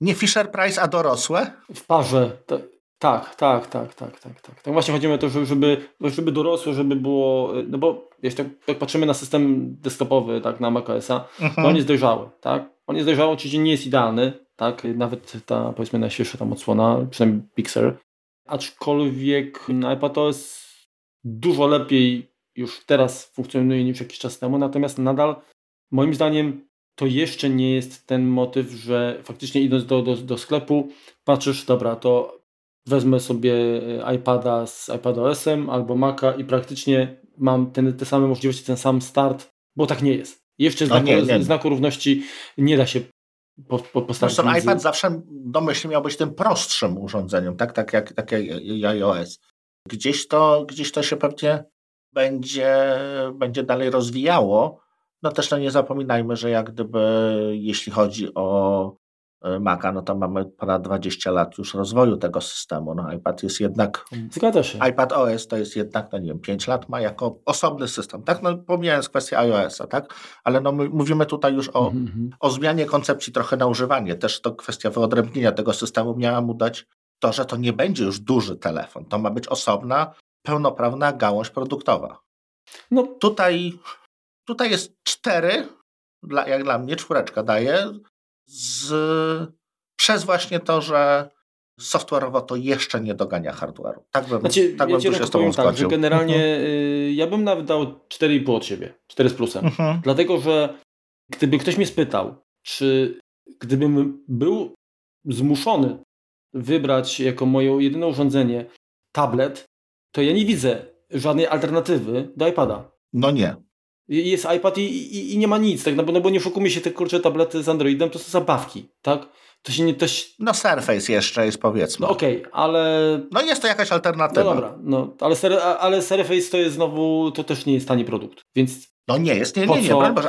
nie Fisher-Price, a dorosłe? W parze. Tak. Tak właśnie chodzi o to, żeby dorosłe, żeby było... No bo jeszcze jak patrzymy na system desktopowy, tak, na macOS-a, to on jest dojrzały, tak? On jest dojrzały, oczywiście nie jest idealny, tak? Nawet ta, powiedzmy, najświeższa tam odsłona, przynajmniej Pixel. Aczkolwiek iPadOS dużo lepiej już teraz funkcjonuje niż jakiś czas temu, natomiast nadal moim zdaniem to jeszcze nie jest ten motyw, że faktycznie idąc do sklepu patrzysz, dobra, to wezmę sobie iPada z iPadOS-em albo Maca i praktycznie mam te same możliwości, ten sam start, bo tak nie jest. Jeszcze znaku równości nie da się postawić. Zresztą iPad zawsze domyślnie miał być tym prostszym urządzeniem, tak jak iOS. Gdzieś to się pewnie będzie dalej rozwijało. No też nie zapominajmy, że jeśli chodzi o Maca, no to mamy ponad 20 lat już rozwoju tego systemu. No iPad jest jednak... Zgadza się. iPadOS to jest jednak, 5 lat ma jako osobny system, tak? No pomijając kwestię iOS-a, tak? Ale no my mówimy tutaj już o zmianie koncepcji trochę na używanie. Też to kwestia wyodrębnienia tego systemu miała mu dać to, że to nie będzie już duży telefon. To ma być osobna, pełnoprawna gałąź produktowa. No tutaj jest 4, jak dla mnie 4 daje, przez właśnie to, że software'owo to jeszcze nie dogania hardware'u. Tak bym się z tobą zgodził. Tak, że generalnie ja bym nawet dał 4,5 od siebie, 4 z plusem. Dlatego, że gdyby ktoś mnie spytał, czy gdybym był zmuszony wybrać jako moje jedyne urządzenie tablet, to ja nie widzę żadnej alternatywy do iPada. No nie. Jest iPad i nie ma nic, tak? No bo nie oszukujmy się, te kurcze tablety z Androidem to są zabawki, tak? No Surface jeszcze jest, powiedzmy. No okej, ale... No jest to jakaś alternatywa. No dobra, ale Surface to jest znowu, to też nie jest tani produkt, więc... No nie jest, nie,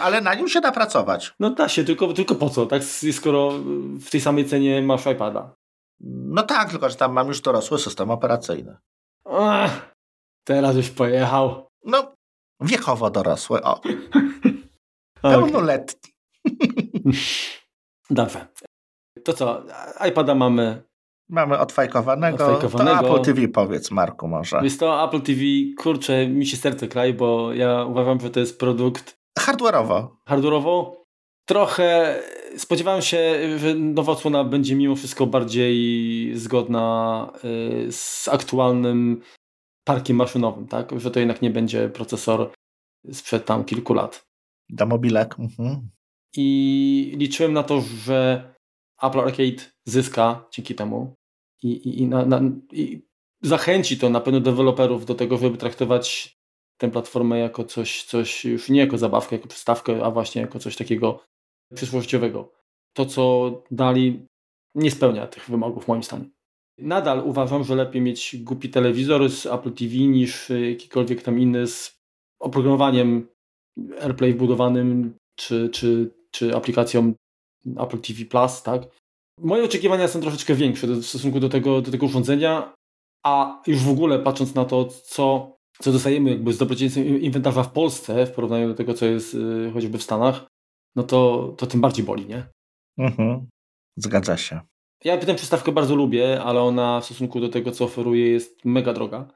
ale na nim się da pracować. No da się, tylko po co, tak? Skoro w tej samej cenie masz iPada. No tak, tylko że tam mam już dorosły system operacyjny. Ach, teraz już pojechał. No, wiekowo dorosły, o. Pełnoletni. Dobrze. To co, iPada mamy... Mamy odfajkowanego. To Apple TV powiedz, Marku, może. Jest to Apple TV, kurczę, mi się serce kraj, bo ja uważam, że to jest produkt... Hardware'owo. Trochę spodziewałem się, że nowa odsłona będzie mimo wszystko bardziej zgodna z aktualnym parkiem maszynowym, tak? Że to jednak nie będzie procesor sprzed tam kilku lat. Da mobilek. I liczyłem na to, że Apple Arcade zyska dzięki temu i zachęci to na pewno deweloperów do tego, żeby traktować tę platformę jako coś już nie jako zabawkę, jako przystawkę, a właśnie jako coś takiego przyszłościowego. To, co dali, nie spełnia tych wymogów, moim zdaniem. Nadal uważam, że lepiej mieć głupi telewizor z Apple TV niż jakikolwiek tam inny z oprogramowaniem AirPlay wbudowanym czy aplikacją Apple TV+, tak? Moje oczekiwania są troszeczkę większe w stosunku do tego urządzenia, a już w ogóle patrząc na to, co dostajemy jakby z dobrodziejstwem inwentarza w Polsce w porównaniu do tego, co jest choćby w Stanach, no to tym bardziej boli, nie? Mhm. Zgadza się. Ja tę przystawkę bardzo lubię, ale ona w stosunku do tego, co oferuje, jest mega droga.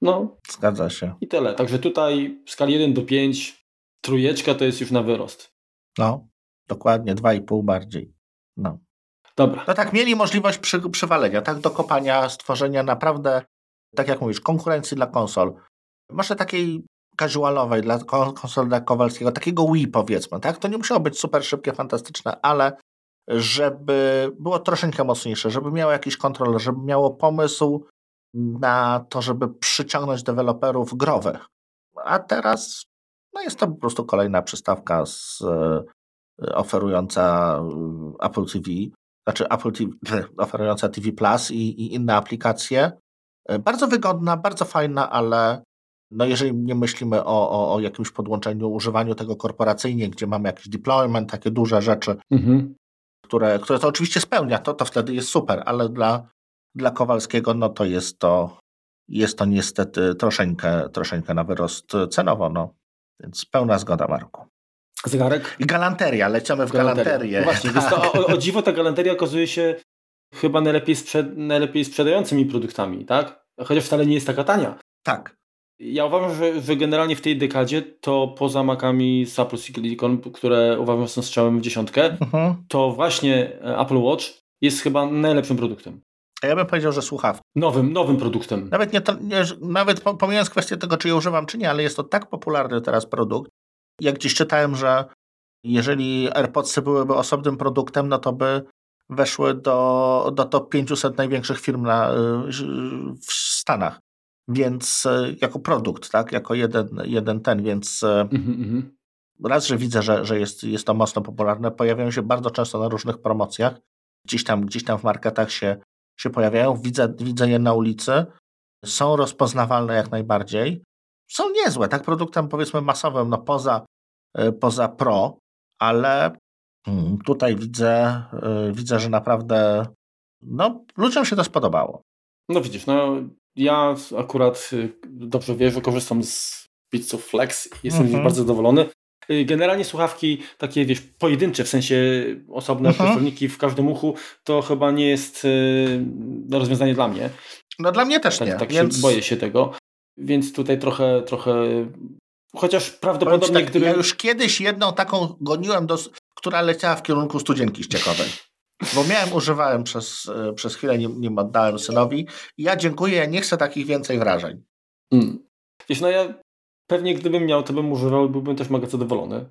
No. Zgadza się. I tyle. Także tutaj w skali 1-5 trójeczka to jest już na wyrost. No. Dokładnie, 2,5 bardziej. No. Dobra. No tak, mieli możliwość przywalenia, tak, do kopania, stworzenia naprawdę, tak jak mówisz, konkurencji dla konsol. Może takiej casualowej, dla konsol dla Kowalskiego, takiego Wii powiedzmy, tak? To nie musiało być super szybkie, fantastyczne, ale żeby było troszeczkę mocniejsze, żeby miało jakiś kontroler, żeby miało pomysł na to, żeby przyciągnąć deweloperów growych. A teraz jest to po prostu kolejna przystawka oferująca Apple TV, znaczy Apple TV, oferująca TV+ i inne aplikacje. Bardzo wygodna, bardzo fajna, ale jeżeli nie myślimy o jakimś podłączeniu, używaniu tego korporacyjnie, gdzie mamy jakiś deployment, takie duże rzeczy, które to oczywiście spełnia, to wtedy jest super, ale dla Kowalskiego to jest to niestety troszeczkę na wyrost cenowo, Więc pełna zgoda, Marku. Zegarek? I galanteria, lecimy w galanterię. No właśnie, tak. O dziwo ta galanteria okazuje się chyba najlepiej sprzedającymi produktami, tak? Chociaż wcale nie jest taka tania. Tak. Ja uważam, że generalnie w tej dekadzie to poza Macami z Apple Silicon, które uważam są strzałem w 10, to właśnie Apple Watch jest chyba najlepszym produktem. A ja bym powiedział, że słuchawki. Nowym produktem. Nawet pomijając kwestię tego, czy je używam, czy nie, ale jest to tak popularny teraz produkt. Jak gdzieś czytałem, że jeżeli AirPodsy byłyby osobnym produktem, to by weszły do top 500 największych firm w Stanach. Więc jako produkt, tak? Jako jeden ten. Więc raz, że widzę, że jest to mocno popularne. Pojawiają się bardzo często na różnych promocjach. Gdzieś tam w marketach się pojawiają. Widzę je na ulicy. Są rozpoznawalne jak najbardziej. Są niezłe, tak, produktem powiedzmy masowym, poza Pro, ale tutaj widzę, że naprawdę ludziom się to spodobało. No widzisz, ja akurat dobrze wiem, że korzystam z Beatsów Flex i jestem bardzo zadowolony. generalnie słuchawki takie, wiesz, pojedyncze, w sensie osobne przestroniki w każdym uchu, to chyba nie jest rozwiązanie dla mnie. No dla mnie też tak, nie. Tak, więc... boję się tego. Więc tutaj trochę... Chociaż prawdopodobnie... Tak, gdybym... Ja już kiedyś jedną taką goniłem, która leciała w kierunku studzienki ściekowej. Bo używałem przez chwilę, nim oddałem synowi. I ja dziękuję, ja nie chcę takich więcej wrażeń. Wiesz, ja pewnie gdybym miał, to bym używał i byłbym też mega zadowolony.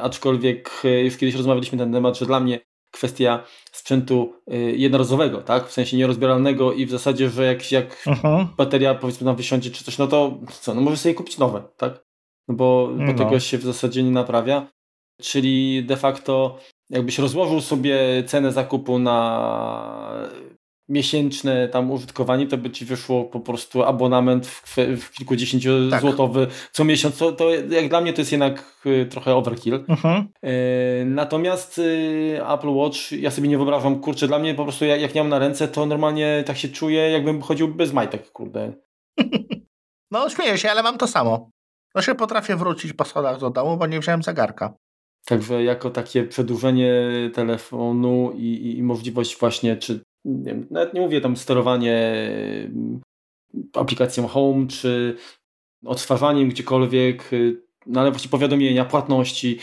Aczkolwiek już kiedyś rozmawialiśmy na ten temat, że dla mnie kwestia sprzętu jednorazowego, tak? W sensie nierozbieralnego i w zasadzie, że jak bateria powiedzmy nam wysiądzie czy coś, no to co, no możesz sobie kupić nowe, tak? No bo tego się w zasadzie nie naprawia. Czyli de facto jakbyś rozłożył sobie cenę zakupu na miesięczne tam użytkowanie, to by ci wyszło po prostu abonament w kilkudziesięciozłotowy co miesiąc. To jak dla mnie to jest jednak trochę overkill. Natomiast Apple Watch, ja sobie nie wyobrażam, kurczę, dla mnie po prostu jak nie mam na ręce, to normalnie tak się czuję, jakbym chodził bez majtek, kurde. No śmieję się, ale mam to samo. No się potrafię wrócić po schodach do domu, bo nie wziąłem zegarka. Także jako takie przedłużenie telefonu i możliwość właśnie, czy nie wiem, nawet nie mówię tam sterowanie aplikacją Home, czy odtwarzaniem gdziekolwiek, no ale właśnie powiadomienia, płatności,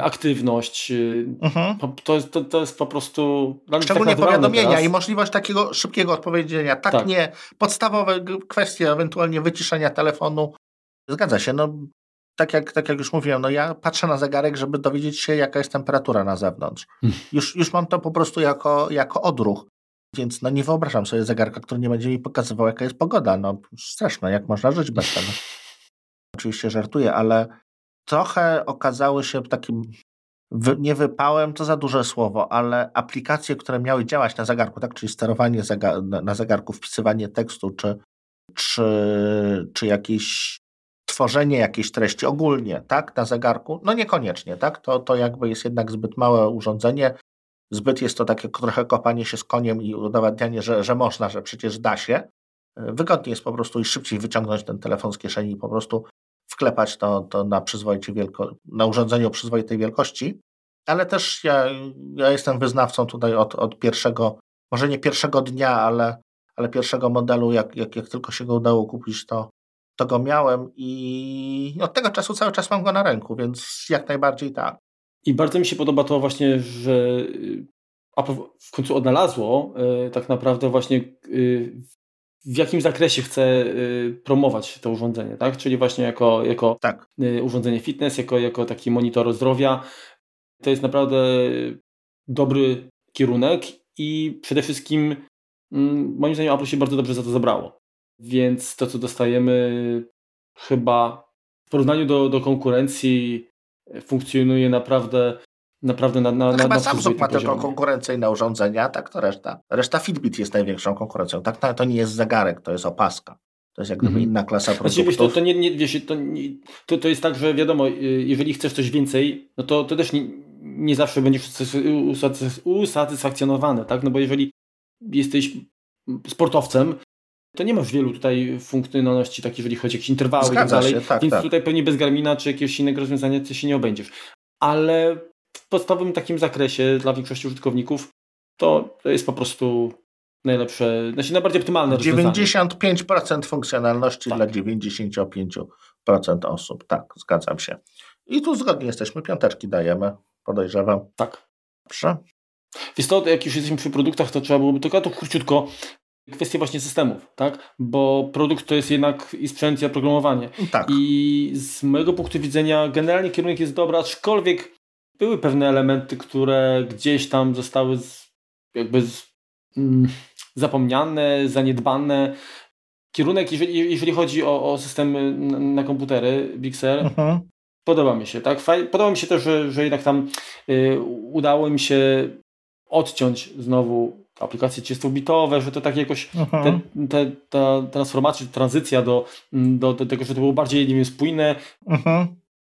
aktywność. To jest po prostu... Szczególnie tak powiadomienia teraz. I możliwość takiego szybkiego odpowiedzenia. Tak. Nie, podstawowe kwestie ewentualnie wyciszenia telefonu. Zgadza się, no tak jak już mówiłem, no ja patrzę na zegarek, żeby dowiedzieć się, jaka jest temperatura na zewnątrz. Już mam to po prostu jako odruch, więc no nie wyobrażam sobie zegarka, który nie będzie mi pokazywał, jaka jest pogoda. No straszne, jak można żyć bez tego. Oczywiście żartuję, ale trochę okazały się takim, nie wypałem, to za duże słowo, ale aplikacje, które miały działać na zegarku, tak, czyli sterowanie na zegarku, wpisywanie tekstu, czy jakieś tworzenie jakiejś treści ogólnie, tak, na zegarku, no niekoniecznie, tak, to jakby jest jednak zbyt małe urządzenie, zbyt jest to takie trochę kopanie się z koniem i udowadnianie, że można, że przecież da się. Wygodniej jest po prostu i szybciej wyciągnąć ten telefon z kieszeni i po prostu wklepać to na urządzeniu przyzwoitej wielkości, ale też ja jestem wyznawcą tutaj od pierwszego, może nie pierwszego dnia, ale pierwszego modelu, jak tylko się go udało kupić, to go miałem i od tego czasu cały czas mam go na ręku, więc jak najbardziej tak. I bardzo mi się podoba to właśnie, że Apple w końcu odnalazło tak naprawdę właśnie w jakim zakresie chce promować to urządzenie, tak? Czyli właśnie jako tak. Urządzenie fitness, jako taki monitor zdrowia. To jest naprawdę dobry kierunek i przede wszystkim moim zdaniem Apple się bardzo dobrze za to zabrało. Więc to, co dostajemy, chyba w porównaniu do konkurencji funkcjonuje naprawdę na chyba Samsung ma tylko konkurencyjne urządzenia, tak to reszta. Reszta Fitbit jest największą konkurencją. Tak, to nie jest zegarek, to jest opaska. To jest jak gdyby inna klasa produktów. Znaczy, to jest tak, że wiadomo, jeżeli chcesz coś więcej, no to też nie zawsze będziesz usatysfakcjonowany, tak? No bo jeżeli jesteś sportowcem, to nie masz wielu tutaj funkcjonalności, tak, jeżeli chodzi o jakieś interwały i tak dalej, więc tutaj pewnie bez Garmina czy jakiegoś innego rozwiązania ty się nie obędziesz. Ale w podstawowym takim zakresie dla większości użytkowników to jest po prostu najlepsze, znaczy najbardziej optymalne 95% rozwiązanie. 95% funkcjonalności dla 95% osób, tak, zgadzam się. I tu zgodnie jesteśmy, piąteczki dajemy, podejrzewam. Tak. Dobrze. Więc to, jak już jesteśmy przy produktach, to trzeba byłoby tylko króciutko kwestie właśnie systemów, tak? Bo produkt to jest jednak i sprzęt, i oprogramowanie. Tak. I z mojego punktu widzenia generalnie kierunek jest dobry, aczkolwiek były pewne elementy, które gdzieś tam zostały zapomniane, zaniedbane. Kierunek, jeżeli chodzi o system na komputery, Bixer, podoba mi się, tak? Podoba mi się też, że jednak tam udało im się odciąć znowu aplikacje 30-bitowe, że to tak jakoś ta transformacja, tranzycja do tego, że to było bardziej, nie wiem, spójne,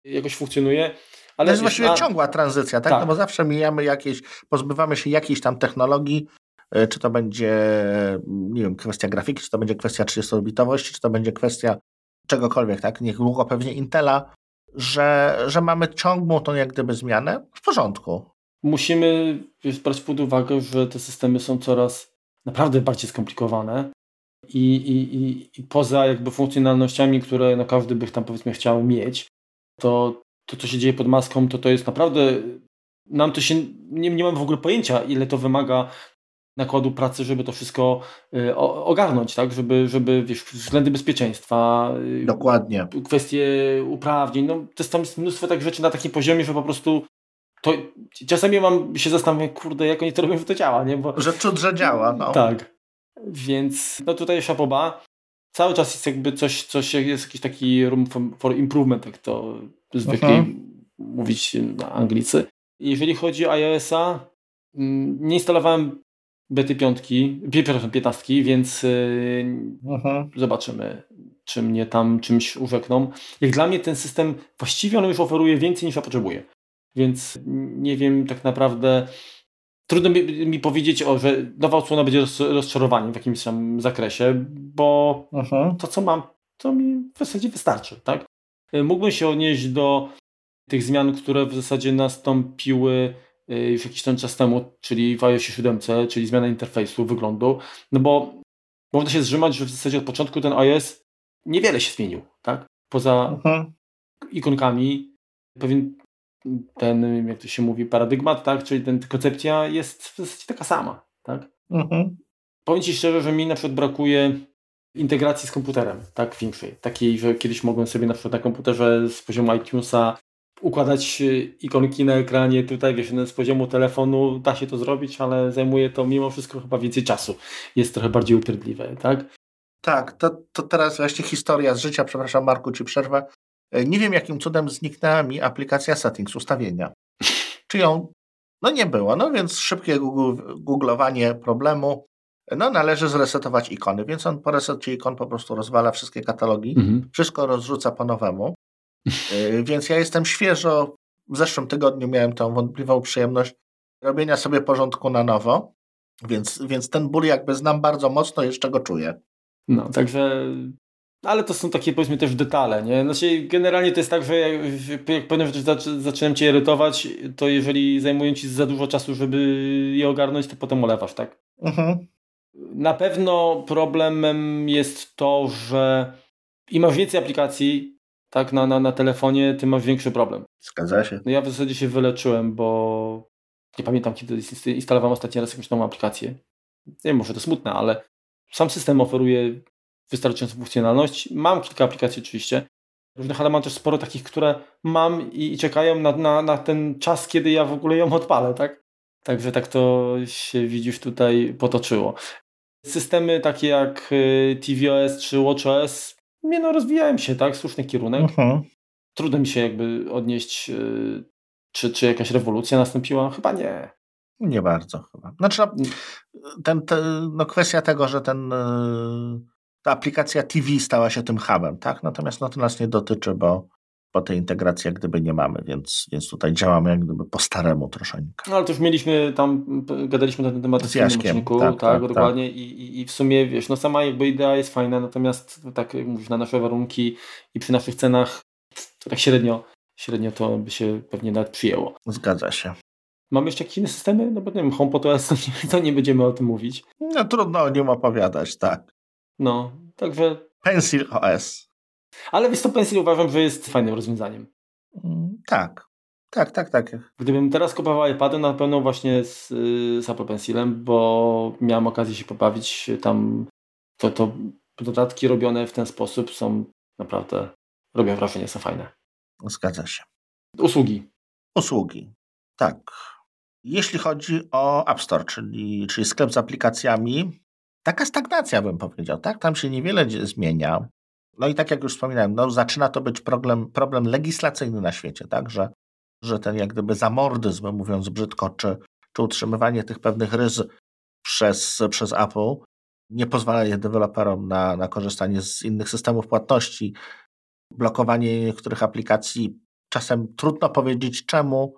jakoś funkcjonuje. Ale to jest właściwie ciągła tranzycja, tak? No bo zawsze mijamy jakieś, pozbywamy się jakiejś tam technologii, czy to będzie, nie wiem, kwestia grafiki, czy to będzie kwestia 30-bitowości, czy to będzie kwestia czegokolwiek, tak? Niedługo pewnie Intela że mamy ciągłą tą jak gdyby zmianę, w porządku. Musimy brać pod uwagę, że te systemy są coraz naprawdę bardziej skomplikowane i poza jakby funkcjonalnościami, które no każdy by tam powiedzmy chciał mieć, to co się dzieje pod maską, to jest naprawdę, nam to się, nie mam w ogóle pojęcia, ile to wymaga nakładu pracy, żeby to wszystko ogarnąć, tak? Żeby wiesz, względy bezpieczeństwa, dokładnie, kwestie uprawnień, no to jest tam mnóstwo tak rzeczy na takim poziomie, że po prostu to czasami się zastanawiam, kurde, jak oni to robią, że to działa, nie? Bo, że cud, że działa, no. Tak. Więc no tutaj chapeau bas. Cały czas jest jakby coś jest jakiś taki room for improvement, jak to zwykle mówić na Anglicy. Jeżeli chodzi o iOS-a, nie instalowałem bety 15, więc zobaczymy, czy mnie tam czymś urzekną. Jak dla mnie ten system właściwie on już oferuje więcej niż ja potrzebuję. Więc nie wiem tak naprawdę, trudno mi powiedzieć, że nowa odsłona będzie rozczarowaniem w jakimś tam zakresie, bo to co mam, to mi w zasadzie wystarczy, tak? Mógłbym się odnieść do tych zmian, które w zasadzie nastąpiły już jakiś ten czas temu, czyli w iOS 7, czyli zmiana interfejsu, wyglądu, no bo można się zrzymać, że w zasadzie od początku ten iOS niewiele się zmienił, tak? Poza ikonkami, pewien ten, jak to się mówi, paradygmat, tak? Czyli ta koncepcja jest w zasadzie taka sama, tak? Powiem Ci szczerze, że mi na przykład brakuje integracji z komputerem, tak? Większej, takiej, że kiedyś mogłem sobie na przykład na komputerze z poziomu iTunesa układać ikonki na ekranie, tutaj wiesz, z poziomu telefonu da się to zrobić, ale zajmuje to mimo wszystko chyba więcej czasu. Jest trochę bardziej upierdliwe, tak? Tak, to teraz właśnie historia z życia, przepraszam Marku, Ci przerwę. Nie wiem jakim cudem zniknęła mi aplikacja settings, ustawienia. Czy ją? No nie było, no więc szybkie googlowanie problemu. No należy zresetować ikony, więc on po resecie ikon po prostu rozwala wszystkie katalogi, wszystko rozrzuca po nowemu. Więc ja jestem świeżo, w zeszłym tygodniu miałem tą wątpliwą przyjemność robienia sobie porządku na nowo, więc ten ból jakby znam bardzo mocno, jeszcze go czuję. No, także, ale to są takie powiedzmy też detale, nie? Znaczy generalnie to jest tak, że jak pewne rzeczy zaczynam Cię irytować, to jeżeli zajmują Ci za dużo czasu, żeby je ogarnąć, to potem olewasz, tak? Na pewno problemem jest to, że im masz więcej aplikacji, tak, na telefonie, ty masz większy problem. Zgadza się. No ja w zasadzie się wyleczyłem, bo nie pamiętam, kiedy instalowałem ostatni raz jakąś nową aplikację. Nie wiem, może to smutne, ale sam system oferuje wystarczającą funkcjonalność. Mam kilka aplikacji oczywiście, różnych, ale mam też sporo takich, które mam i czekają na ten czas, kiedy ja w ogóle ją odpalę, tak? Także tak to się, widzisz, tutaj potoczyło. Systemy takie jak TVOS czy WatchOS, no rozwijałem się, tak? Słuszny kierunek. Trudno mi się jakby odnieść, czy jakaś rewolucja nastąpiła? Chyba nie. Nie bardzo chyba. Znaczy, no kwestia tego, że ta aplikacja TV stała się tym hubem, tak? Natomiast no to nas nie dotyczy, bo tej integracji jak gdyby nie mamy, więc tutaj działamy jak gdyby po staremu troszeczkę. No ale to już mieliśmy tam, gadaliśmy na ten temat w tym odcinku, tak, dokładnie. Tak. I w sumie wiesz, no sama jakby idea jest fajna, natomiast tak jak mówisz, na nasze warunki i przy naszych cenach to tak średnio to by się pewnie nawet przyjęło. Zgadza się. Mamy jeszcze jakieś inne systemy? No bo nie wiem, HomePod OS, to nie będziemy o tym mówić. No trudno o nim opowiadać, tak. No, także... Pencil OS. Ale wiesz, to Pencil uważam, że jest fajnym rozwiązaniem. Tak. Gdybym teraz kupował iPada, na pewno właśnie z Apple Pencilem, bo miałem okazję się pobawić tam. To dodatki robione w ten sposób są naprawdę, robią wrażenie, są fajne. Zgadza się. Usługi, tak. Jeśli chodzi o App Store, czyli sklep z aplikacjami, taka stagnacja bym powiedział, tak? Tam się niewiele zmienia. No i tak jak już wspominałem, no zaczyna to być problem legislacyjny na świecie, tak, że ten jak gdyby zamordyzm, mówiąc brzydko, czy utrzymywanie tych pewnych ryz przez Apple, nie pozwalanie deweloperom na korzystanie z innych systemów płatności, blokowanie niektórych aplikacji, czasem trudno powiedzieć czemu,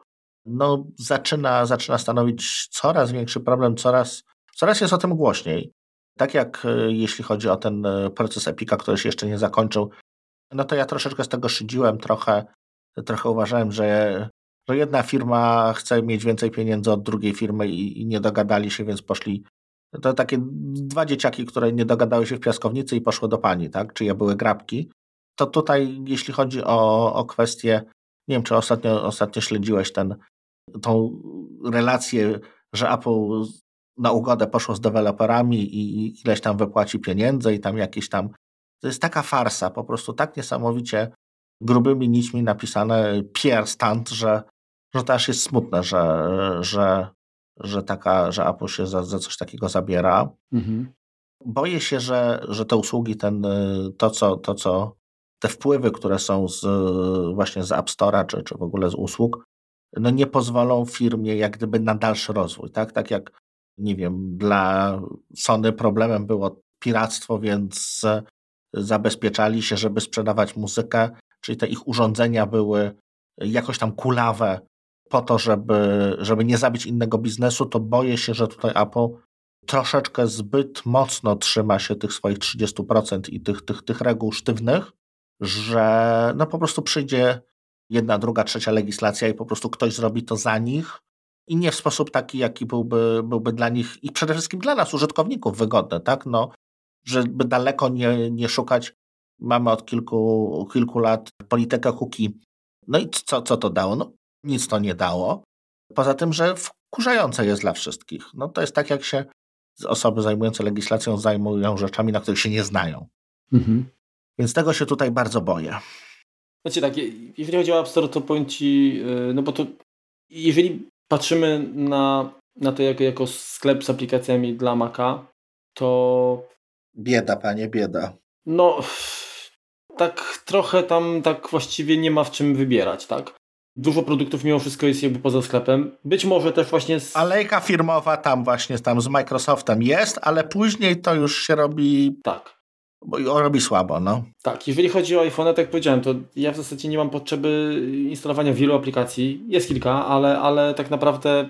no zaczyna stanowić coraz większy problem, coraz jest o tym głośniej. Tak jak jeśli chodzi o ten proces Epica, który się jeszcze nie zakończył, no to ja troszeczkę z tego szydziłem, trochę trochę uważałem, że jedna firma chce mieć więcej pieniędzy od drugiej firmy i nie dogadali się, więc poszli. To takie dwa dzieciaki, które nie dogadały się w piaskownicy i poszły do pani, tak? Czyje były grabki. To tutaj, jeśli chodzi o kwestię, nie wiem, czy ostatnio śledziłeś tą relację, że Apple na ugodę poszło z deweloperami i ileś tam wypłaci pieniędzy i tam jakieś tam... To jest taka farsa, po prostu tak niesamowicie grubymi nićmi napisane PR stunt, że to aż jest smutne, że Apple się za coś takiego zabiera. Mhm. Boję się, że te usługi, te wpływy, które są właśnie z App Store'a czy w ogóle z usług, no nie pozwolą firmie jak gdyby na dalszy rozwój. Tak jak, nie wiem, dla Sony problemem było piractwo, więc zabezpieczali się, żeby sprzedawać muzykę, czyli te ich urządzenia były jakoś tam kulawe po to, żeby nie zabić innego biznesu, to boję się, że tutaj Apple troszeczkę zbyt mocno trzyma się tych swoich 30% i tych reguł sztywnych, że no po prostu przyjdzie jedna, druga, trzecia legislacja i po prostu ktoś zrobi to za nich i nie w sposób taki, jaki byłby dla nich i przede wszystkim dla nas, użytkowników, wygodny, tak? No, żeby daleko nie szukać. Mamy od kilku lat politykę cookie. No i co to dało? No, nic to nie dało. Poza tym, że wkurzające jest dla wszystkich. No to jest tak, jak się osoby zajmujące legislacją zajmują rzeczami, na których się nie znają. Mhm. Więc tego się tutaj bardzo boję. Znaczy tak, jeżeli chodzi o App Store, to powiem Ci, no bo to jeżeli patrzymy na to jako sklep z aplikacjami dla Maca, to... Bieda, panie, bieda. No, tak trochę tam tak właściwie nie ma w czym wybierać, tak? Dużo produktów mimo wszystko jest jakby poza sklepem. Być może też właśnie... Alejka firmowa tam z Microsoftem jest, ale później to już się robi... Tak. Bo robi słabo, no. Tak, jeżeli chodzi o iPhone, tak jak powiedziałem, to ja w zasadzie nie mam potrzeby instalowania wielu aplikacji. Jest kilka, ale tak naprawdę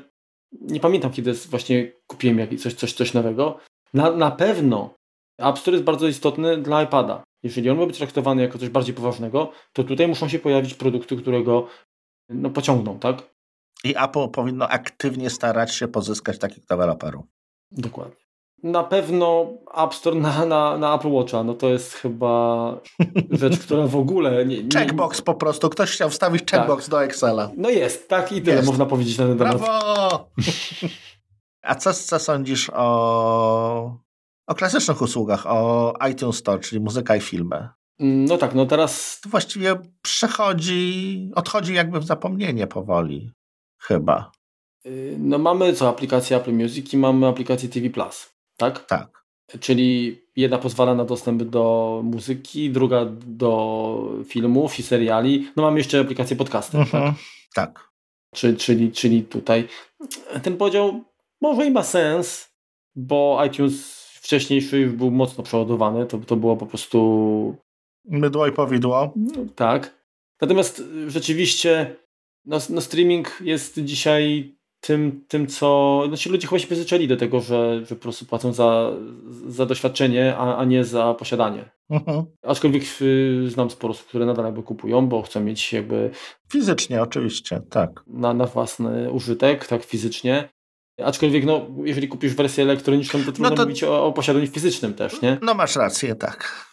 nie pamiętam, kiedy właśnie kupiłem coś nowego. Na pewno App Store jest bardzo istotny dla iPada. Jeżeli on ma być traktowany jako coś bardziej poważnego, to tutaj muszą się pojawić produkty, które go pociągną, tak? I Apple powinno aktywnie starać się pozyskać takich deweloperów. Dokładnie. Na pewno App Store na Apple Watcha, no to jest chyba rzecz, która w ogóle... Nie... Checkbox po prostu, ktoś chciał wstawić checkbox tak do Excela. No jest, tak i tyle jest. Można powiedzieć na ten temat. Brawo! A co sądzisz o klasycznych usługach, o iTunes Store, czyli muzyka i filmy? No tak, no teraz... To właściwie odchodzi jakby w zapomnienie powoli, chyba. No mamy aplikację Apple Music i mamy aplikację TV+. Tak? Tak. Czyli jedna pozwala na dostęp do muzyki, druga do filmów i seriali. No mamy jeszcze aplikację podcasty. Mhm. Tak? Tak. Czyli tutaj ten podział może i ma sens, bo iTunes wcześniejszy już był mocno przeładowany. To było po prostu... Mydło i powidło. Tak. Natomiast rzeczywiście streaming jest dzisiaj tym co... Znaczy ludzie chyba się przyzwyczaili do tego, że po prostu płacą za doświadczenie, a nie za posiadanie. Mhm. Aczkolwiek znam sporo osób, które nadal jakby kupują, bo chcą mieć jakby... Fizycznie oczywiście, tak. Na własny użytek, tak fizycznie. Aczkolwiek jeżeli kupisz wersję elektroniczną, to trudno mówić o posiadaniu fizycznym też, nie? No masz rację, tak.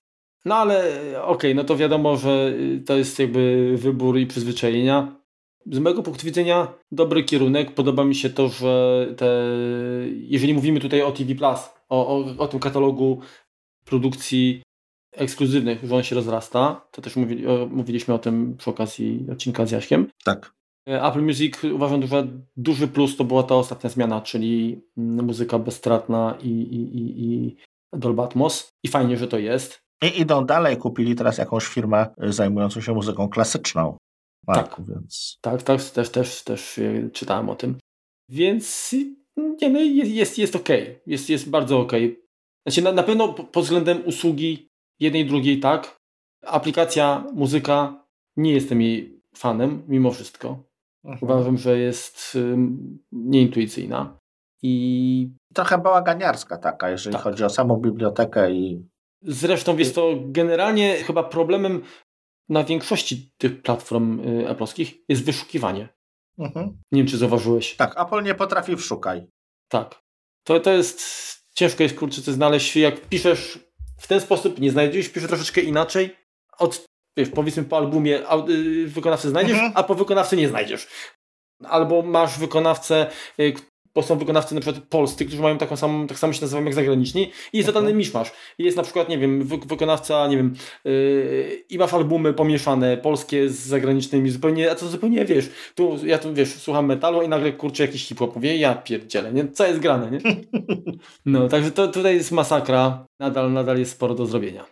No ale okej, no to wiadomo, że to jest jakby wybór i przyzwyczajenia. Z mojego punktu widzenia dobry kierunek. Podoba mi się to, że jeżeli mówimy tutaj o TV+, o tym katalogu produkcji ekskluzywnych, że on się rozrasta, to też mówiliśmy o tym przy okazji odcinka z Jaśkiem. Tak. Apple Music uważam, że duży plus to była ta ostatnia zmiana, czyli muzyka bezstratna i Dolby Atmos. I fajnie, że to jest. I idą dalej, kupili teraz jakąś firmę zajmującą się muzyką klasyczną. Marku, tak, więc... tak, też czytałem o tym. Więc nie, no jest okej. Jest bardzo okej. Znaczy na pewno pod względem usługi jednej, drugiej, tak. Aplikacja, muzyka, nie jestem jej fanem mimo wszystko. Aha. Uważam, że jest nieintuicyjna. I trochę bałaganiarska taka, jeżeli chodzi o samą bibliotekę i... Zresztą jest to generalnie chyba problemem na większości tych platform apple'owskich jest wyszukiwanie. Mhm. Nie wiem, czy zauważyłeś. Tak, Apple nie potrafi szukać. Tak. To jest... Ciężko jest, kurczę, to znaleźć. Jak piszesz w ten sposób, nie znajdziesz, piszesz troszeczkę inaczej. Wiesz, powiedzmy po albumie wykonawcy znajdziesz, a po wykonawcy nie znajdziesz. Albo masz wykonawcę, bo są wykonawcy na przykład polscy, którzy mają tak samo się nazywają jak zagraniczni i jest totalny miszmasz. I jest na przykład, nie wiem, wykonawca, nie wiem, i masz albumy pomieszane, polskie z zagranicznymi, zupełnie, a co zupełnie, wiesz, tu ja tu, wiesz, słucham metalu i nagle, kurczę, jakiś hip-hop mówię, ja pierdzielę, nie? Co jest grane, nie? No, także tutaj jest masakra, nadal jest sporo do zrobienia.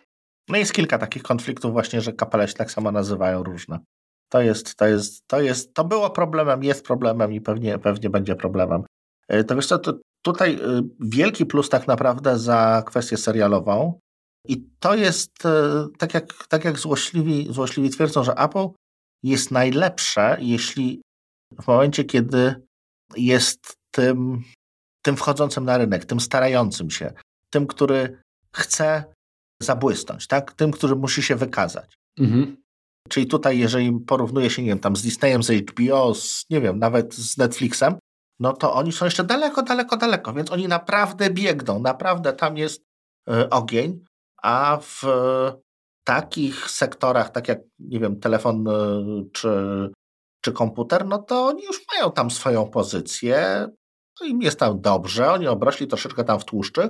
No jest kilka takich konfliktów właśnie, że kapele się tak samo nazywają różne. To było problemem, jest problemem i pewnie będzie problemem. To wiesz co, to tutaj wielki plus tak naprawdę za kwestię serialową i to jest, tak jak złośliwi twierdzą, że Apple jest najlepsze, jeśli w momencie, kiedy jest tym wchodzącym na rynek, tym starającym się, tym, który chce zabłysnąć, tak? Tym, który musi się wykazać. Mhm. Czyli tutaj, jeżeli porównuje się, nie wiem, tam z Disneyem, z HBO, nie wiem, nawet z Netflixem, no to oni są jeszcze daleko, więc oni naprawdę biegną, naprawdę tam jest ogień, a w takich sektorach, tak jak, nie wiem, telefon czy komputer, no to oni już mają tam swoją pozycję, no im jest tam dobrze, oni obrośli troszeczkę tam w tłuszczy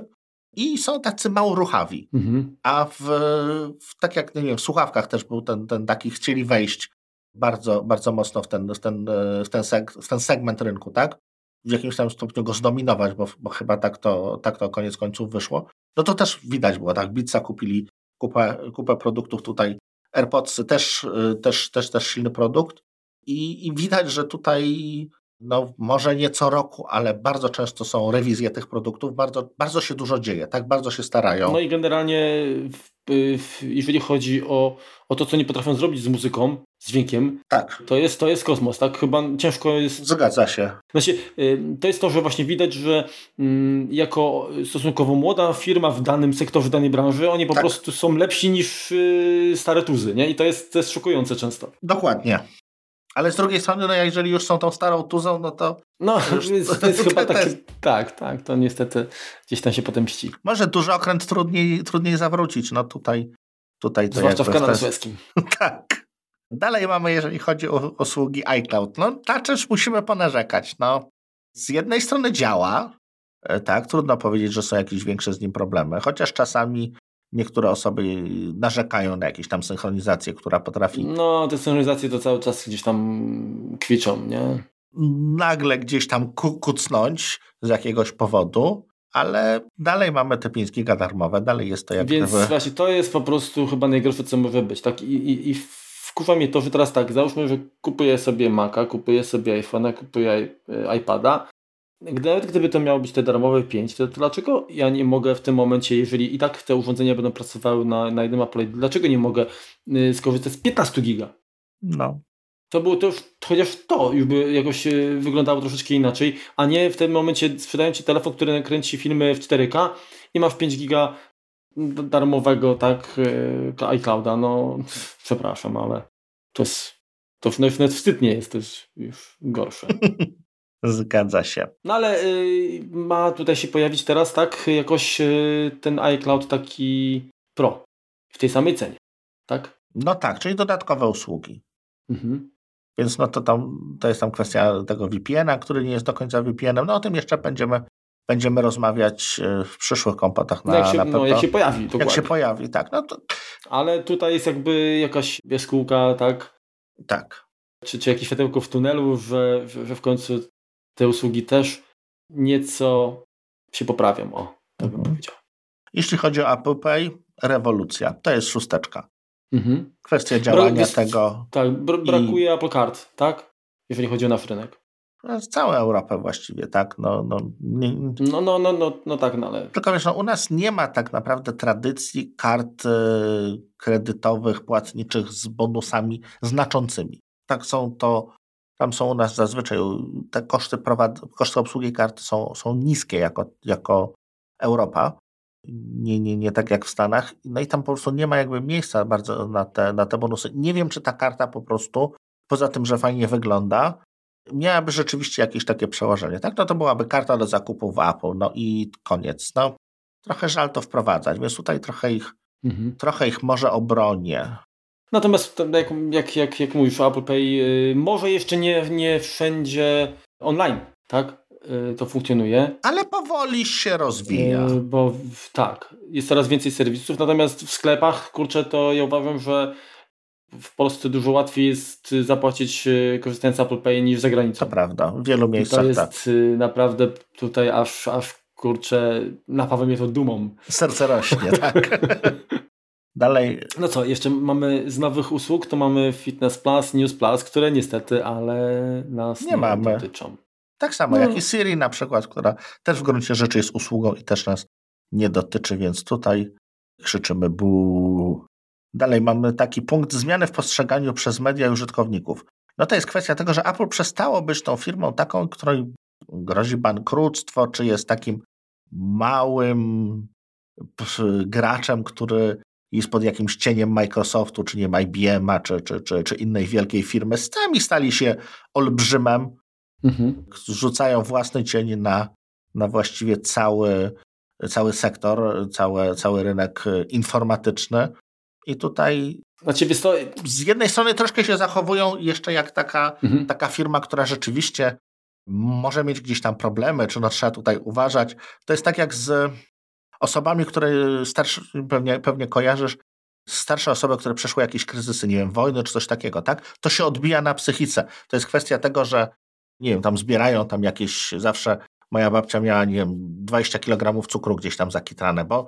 i są tacy mało ruchawi. Mhm. A tak jak, nie wiem, w słuchawkach też był ten taki, chcieli wejść bardzo, bardzo mocno w ten segment rynku, tak? W jakimś tam stopniu go zdominować, bo chyba tak to koniec końców wyszło. No to też widać było, tak? Beatsa kupili kupę produktów tutaj. AirPodsy też silny produkt. I widać, że tutaj no może nie co roku, ale bardzo często są rewizje tych produktów. Bardzo, bardzo się dużo dzieje, tak? Bardzo się starają. No i generalnie jeżeli chodzi o to, co nie potrafią zrobić z muzyką, z dźwiękiem, tak. To jest kosmos, tak? Chyba ciężko jest... Zgadza się. Znaczy, to jest to, że właśnie widać, że jako stosunkowo młoda firma w danym sektorze, w danej branży, oni po prostu są lepsi niż stare tuzy, nie? I to jest szokujące często. Dokładnie. Ale z drugiej strony, no jeżeli już są tą starą tuzą, no to... No, to jest chyba takie... Tak, to niestety gdzieś tam się potem ści. Może duży okręt trudniej zawrócić, no tutaj to zwłaszcza w kanale sueskim. Tak. Dalej mamy, jeżeli chodzi o usługi iCloud. No, na czymś musimy ponarzekać. No, z jednej strony działa, tak, trudno powiedzieć, że są jakieś większe z nim problemy, chociaż czasami niektóre osoby narzekają na jakieś tam synchronizację, która potrafi... No, te synchronizacje to cały czas gdzieś tam kwiczą, nie? Nagle gdzieś tam kucnąć z jakiegoś powodu, ale dalej mamy te 5 giga darmowe, dalej jest to jak... Więc właśnie to jest po prostu chyba najgorsze, co może być, tak? I wkurza mnie to, że teraz tak, załóżmy, że kupuję sobie Maca, kupuję sobie iPhone'a, kupuję iPada. Gdyby to miało być te darmowe 5, to dlaczego ja nie mogę w tym momencie, jeżeli i tak te urządzenia będą pracowały na jednym Apple, dlaczego nie mogę skorzystać z 15 giga? No. To już by jakoś wyglądało troszeczkę inaczej, a nie w tym momencie sprzedają Ci telefon, który nakręci filmy w 4K i masz 5 giga darmowego, tak, iClouda, no przepraszam, ale to już nawet wstyd nie jest, to jest już gorsze. Zgadza się. No ale ma tutaj się pojawić teraz, tak, jakoś ten iCloud taki Pro w tej samej cenie, tak? No tak, czyli dodatkowe usługi. Mhm. Więc no to jest tam kwestia tego VPN-a, który nie jest do końca VPN-em. No o tym jeszcze będziemy rozmawiać w przyszłych kompatach na pewno. Jak się pojawi, tak. No to... Ale tutaj jest jakby jakaś jaskółka, tak? Tak. Czy jakieś światełko w tunelu, że w końcu te usługi też nieco się poprawią, tak bym powiedział. Jeśli chodzi o Apple Pay, rewolucja. To jest 6. Mhm. Kwestia działania tego. Tak, brakuje Apple Card, tak? Jeżeli chodzi o nasz rynek. Z całą Europę właściwie, tak? No, ale... Tylko wiesz, u nas nie ma tak naprawdę tradycji kart kredytowych, płatniczych z bonusami znaczącymi. Tak są to... Tam są u nas zazwyczaj te koszty obsługi karty są niskie jako Europa, nie tak jak w Stanach. No i tam po prostu nie ma jakby miejsca bardzo na te bonusy. Nie wiem, czy ta karta po prostu, poza tym, że fajnie wygląda, miałaby rzeczywiście jakieś takie przełożenie, tak? No to byłaby karta do zakupu w Apple, no i koniec. No, trochę żal to wprowadzać, więc tutaj trochę ich może obronię. Natomiast jak mówisz o Apple Pay, może jeszcze nie wszędzie online, tak? To funkcjonuje. Ale powoli się rozwija. Bo tak, jest coraz więcej serwisów, natomiast w sklepach, kurczę, to ja uważam, że w Polsce dużo łatwiej jest zapłacić korzystając z Apple Pay niż za granicą. To prawda, w wielu miejscach tak. To jest naprawdę tutaj aż kurczę, napawa mnie to dumą. Serce rośnie, tak. Dalej. No co, jeszcze mamy z nowych usług, to mamy Fitness Plus, News Plus, które niestety, ale nas nie dotyczą. Tak samo jak i Siri na przykład, która też w gruncie rzeczy jest usługą i też nas nie dotyczy, więc tutaj krzyczymy bu. Dalej mamy taki punkt zmiany w postrzeganiu przez media i użytkowników. No to jest kwestia tego, że Apple przestało być tą firmą taką, której grozi bankructwo, czy jest takim małym graczem, który jest pod jakimś cieniem Microsoftu, czy nie wiem, IBM-a, czy innej wielkiej firmy. Sami stali się olbrzymem, rzucają własny cień na właściwie cały sektor, cały rynek informatyczny. I tutaj z jednej strony troszkę się zachowują jeszcze jak taka firma, która rzeczywiście może mieć gdzieś tam problemy, czy no trzeba tutaj uważać. To jest tak jak z osobami, które pewnie kojarzysz, starsze osoby, które przeszły jakieś kryzysy, nie wiem, wojny czy coś takiego, tak? To się odbija na psychice. To jest kwestia tego, że nie wiem, tam zbierają tam jakieś, zawsze moja babcia miała, nie wiem, 20 kg cukru gdzieś tam zakitrane, bo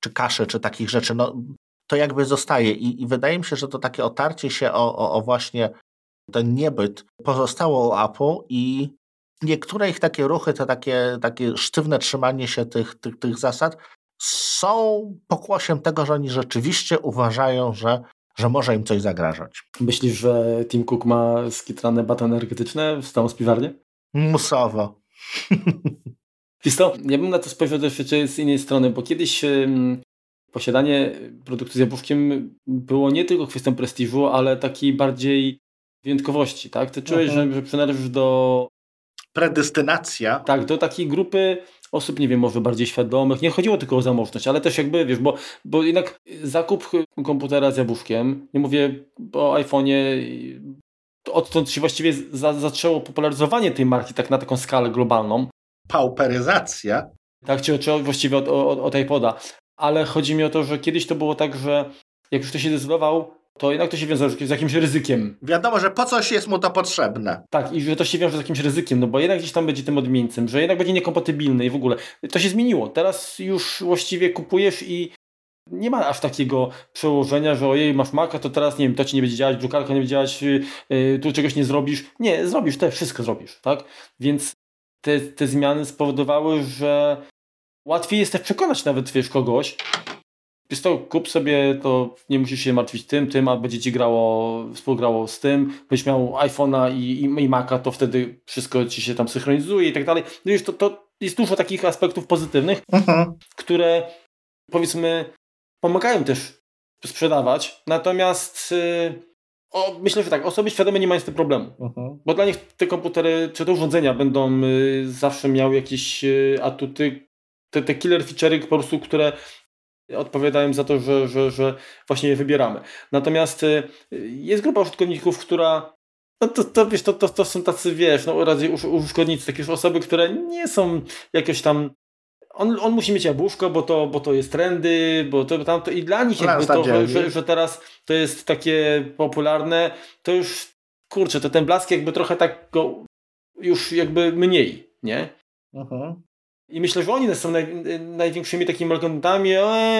czy kaszy, czy takich rzeczy, no to jakby zostaje i wydaje mi się, że to takie otarcie się o właśnie ten niebyt pozostało u Apple i niektóre ich takie ruchy, to takie sztywne trzymanie się tych zasad są pokłosiem tego, że oni rzeczywiście uważają, że może im coś zagrażać. Myślisz, że Tim Cook ma skitrane baty energetyczne w tą spiwarnię? Musowo. Wiesz co, ja bym na to spojrzał też z innej strony, bo kiedyś posiadanie produktu z jabłuszkiem było nie tylko kwestią prestiżu, ale takiej bardziej wyjątkowości, tak? Ty czułeś, że przynależysz do... Predestynacja. Tak, do takiej grupy osób, nie wiem, może bardziej świadomych. Nie chodziło tylko o zamożność, ale też jakby, wiesz, bo jednak zakup komputera z jabłuszkiem, nie mówię o iPhone'ie, odtąd się właściwie zaczęło popularyzowanie tej marki tak na taką skalę globalną. Pauperyzacja. Tak, czy właściwie od iPoda. Ale chodzi mi o to, że kiedyś to było tak, że jak już ktoś się decydował, to jednak to się wiązało z jakimś ryzykiem. Wiadomo, że po coś jest mu to potrzebne. Tak, i że to się wiąże z jakimś ryzykiem, no bo jednak gdzieś tam będzie tym odmieńcem, że jednak będzie niekompatybilny i w ogóle. To się zmieniło. Teraz już właściwie kupujesz i nie ma aż takiego przełożenia, że ojej, masz Maca, to teraz, nie wiem, to ci nie będzie działać, drukarka nie będzie działać, tu czegoś nie zrobisz. Nie, zrobisz, to wszystko zrobisz, tak? Więc te zmiany spowodowały, że łatwiej jest też przekonać nawet, wiesz, kogoś. Wiesz to, kup sobie, to nie musisz się martwić tym, a będzie ci współgrało z tym. Będziesz miał iPhone'a i Maca, to wtedy wszystko ci się tam synchronizuje i tak dalej. No wiesz, to jest dużo takich aspektów pozytywnych, które powiedzmy pomagają też sprzedawać. Natomiast myślę, że tak, osoby świadome nie mają z tym problemu. Bo dla nich te komputery czy te urządzenia będą zawsze miały jakieś atuty, te killer feature'y po prostu, które odpowiadają za to, że właśnie je wybieramy. Natomiast jest grupa użytkowników, która no to wiesz, to są tacy, wiesz, no raczej użytkownicy, takie już osoby, które nie są jakoś tam on musi mieć jabłuszko, bo to jest trendy, bo to tamto i dla nich jakby to, że teraz to jest takie popularne, to już kurczę, to ten blask jakby trochę tak go już jakby mniej, nie? I myślę, że oni są największymi takimi argumentami,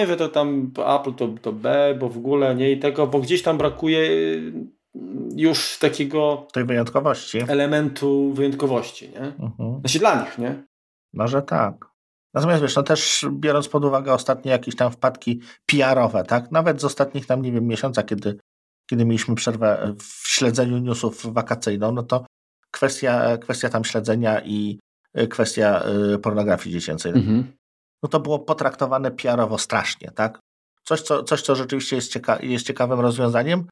że to tam Apple to B, bo w ogóle nie i tego, bo gdzieś tam brakuje już takiego tej wyjątkowości. Elementu wyjątkowości, nie? Znaczy dla nich, nie? Może tak. Natomiast wiesz, no też biorąc pod uwagę ostatnie jakieś tam wpadki PR-owe, tak? Nawet z ostatnich tam, nie wiem, miesiąca, kiedy mieliśmy przerwę w śledzeniu newsów wakacyjną, no to kwestia tam śledzenia i kwestia pornografii dziecięcej. no to było potraktowane PR-owo strasznie, tak? Coś, co rzeczywiście jest ciekawym rozwiązaniem,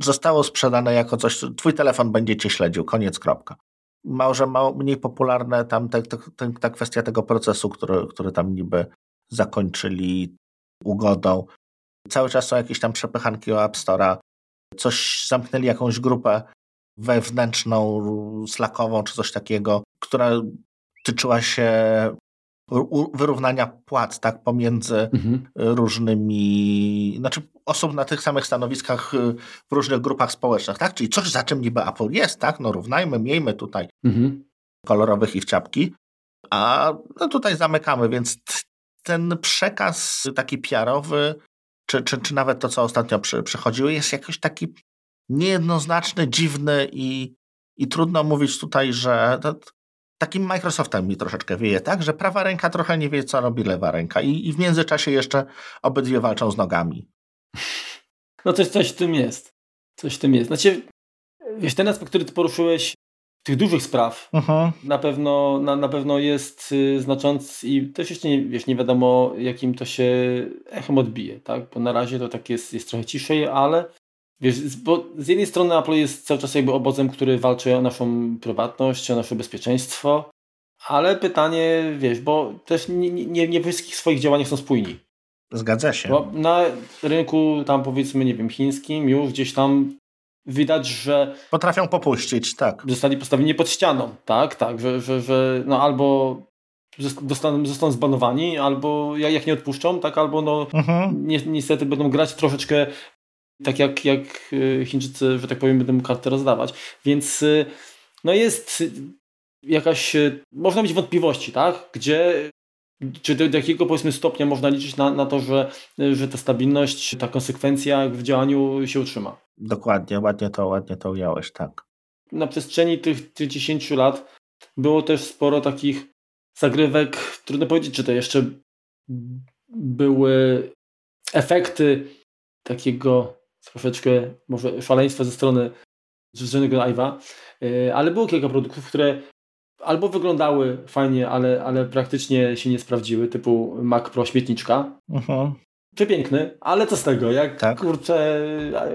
zostało sprzedane jako coś, twój telefon będzie cię śledził, koniec, kropka. Może mniej popularne tam ta kwestia tego procesu, który tam niby zakończyli ugodą. Cały czas są jakieś tam przepychanki o App Store'a, coś zamknęli jakąś grupę wewnętrzną, slackową czy coś takiego, która tyczyła się wyrównania płac, tak, pomiędzy różnymi, znaczy osób na tych samych stanowiskach w różnych grupach społecznych, tak, czyli coś, za czym niby Apple jest, tak, no równajmy, miejmy tutaj kolorowych i w czapki, a no tutaj zamykamy, więc ten przekaz taki PR-owy, czy nawet to, co ostatnio przychodziło, jest jakoś taki niejednoznaczny, dziwny i trudno mówić tutaj, że takim Microsoftem mi troszeczkę wieje, tak, że prawa ręka trochę nie wie, co robi lewa ręka i w międzyczasie jeszcze obydwie walczą z nogami. No coś w tym jest. Znaczy, wiesz, ten aspekt, który ty poruszyłeś, tych dużych spraw, na pewno jest znaczący i też jeszcze nie wiadomo, jakim to się echem odbije, tak, bo na razie to tak jest trochę ciszej, ale wiesz, bo z jednej strony Apple jest cały czas jakby obozem, który walczy o naszą prywatność, o nasze bezpieczeństwo, ale pytanie, wiesz, bo też nie wszystkich swoich działaniach są spójni. Zgadza się. Bo na rynku tam powiedzmy, nie wiem, chińskim już gdzieś tam widać, że potrafią popuścić, tak. Zostali postawieni pod ścianą, tak, że no albo zostaną zbanowani, albo jak nie odpuszczą, tak, albo no niestety będą grać troszeczkę tak jak Chińczycy, że tak powiem, będą kartę rozdawać. Więc no jest jakaś, można mieć wątpliwości, tak? Gdzie, czy do jakiego powiedzmy stopnia można liczyć na to, że ta stabilność, ta konsekwencja w działaniu się utrzyma. Dokładnie, ładnie to ująłeś, tak. Na przestrzeni tych 10 lat było też sporo takich zagrywek, trudno powiedzieć, czy to jeszcze były efekty takiego troszeczkę może szaleństwa ze strony zrzeszonego live'a, ale było kilka produktów, które albo wyglądały fajnie, ale praktycznie się nie sprawdziły, typu Mac Pro śmietniczka. Przepiękny, ale co z tego, jak tak? Kurczę,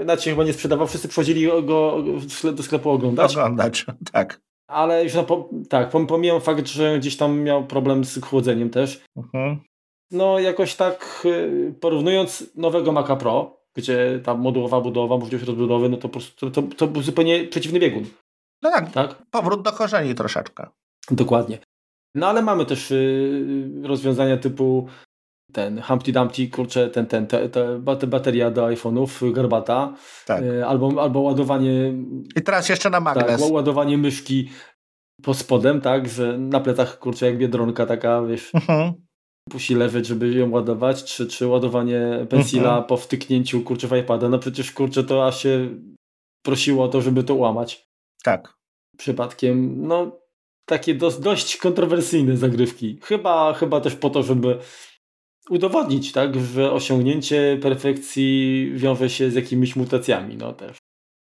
znaczy chyba nie sprzedawał, wszyscy przychodzili go do sklepu oglądać, tak. Ale już pomijam fakt, że gdzieś tam miał problem z chłodzeniem też. No jakoś tak porównując nowego Maca Pro, gdzie ta modułowa budowa, możliwość rozbudowy, no to po prostu to był zupełnie przeciwny biegun. No tak, powrót do korzeni troszeczkę. Dokładnie. No ale mamy też rozwiązania typu ten Humpty Dumpty, kurczę, ta bateria do iPhone'ów, garbata, tak. Albo ładowanie. I teraz jeszcze na magnes. Tak, ładowanie myszki pod spodem, tak, że na plecach, kurczę, jak biedronka taka, wiesz. Pusi lewy, żeby ją ładować, czy ładowanie pensila po wtyknięciu kurczę w iPada. No przecież kurczę to aż się prosiło o to, żeby to łamać. Tak. Przypadkiem, no takie dość kontrowersyjne zagrywki. Chyba też po to, żeby udowodnić, tak, że osiągnięcie perfekcji wiąże się z jakimiś mutacjami, no też.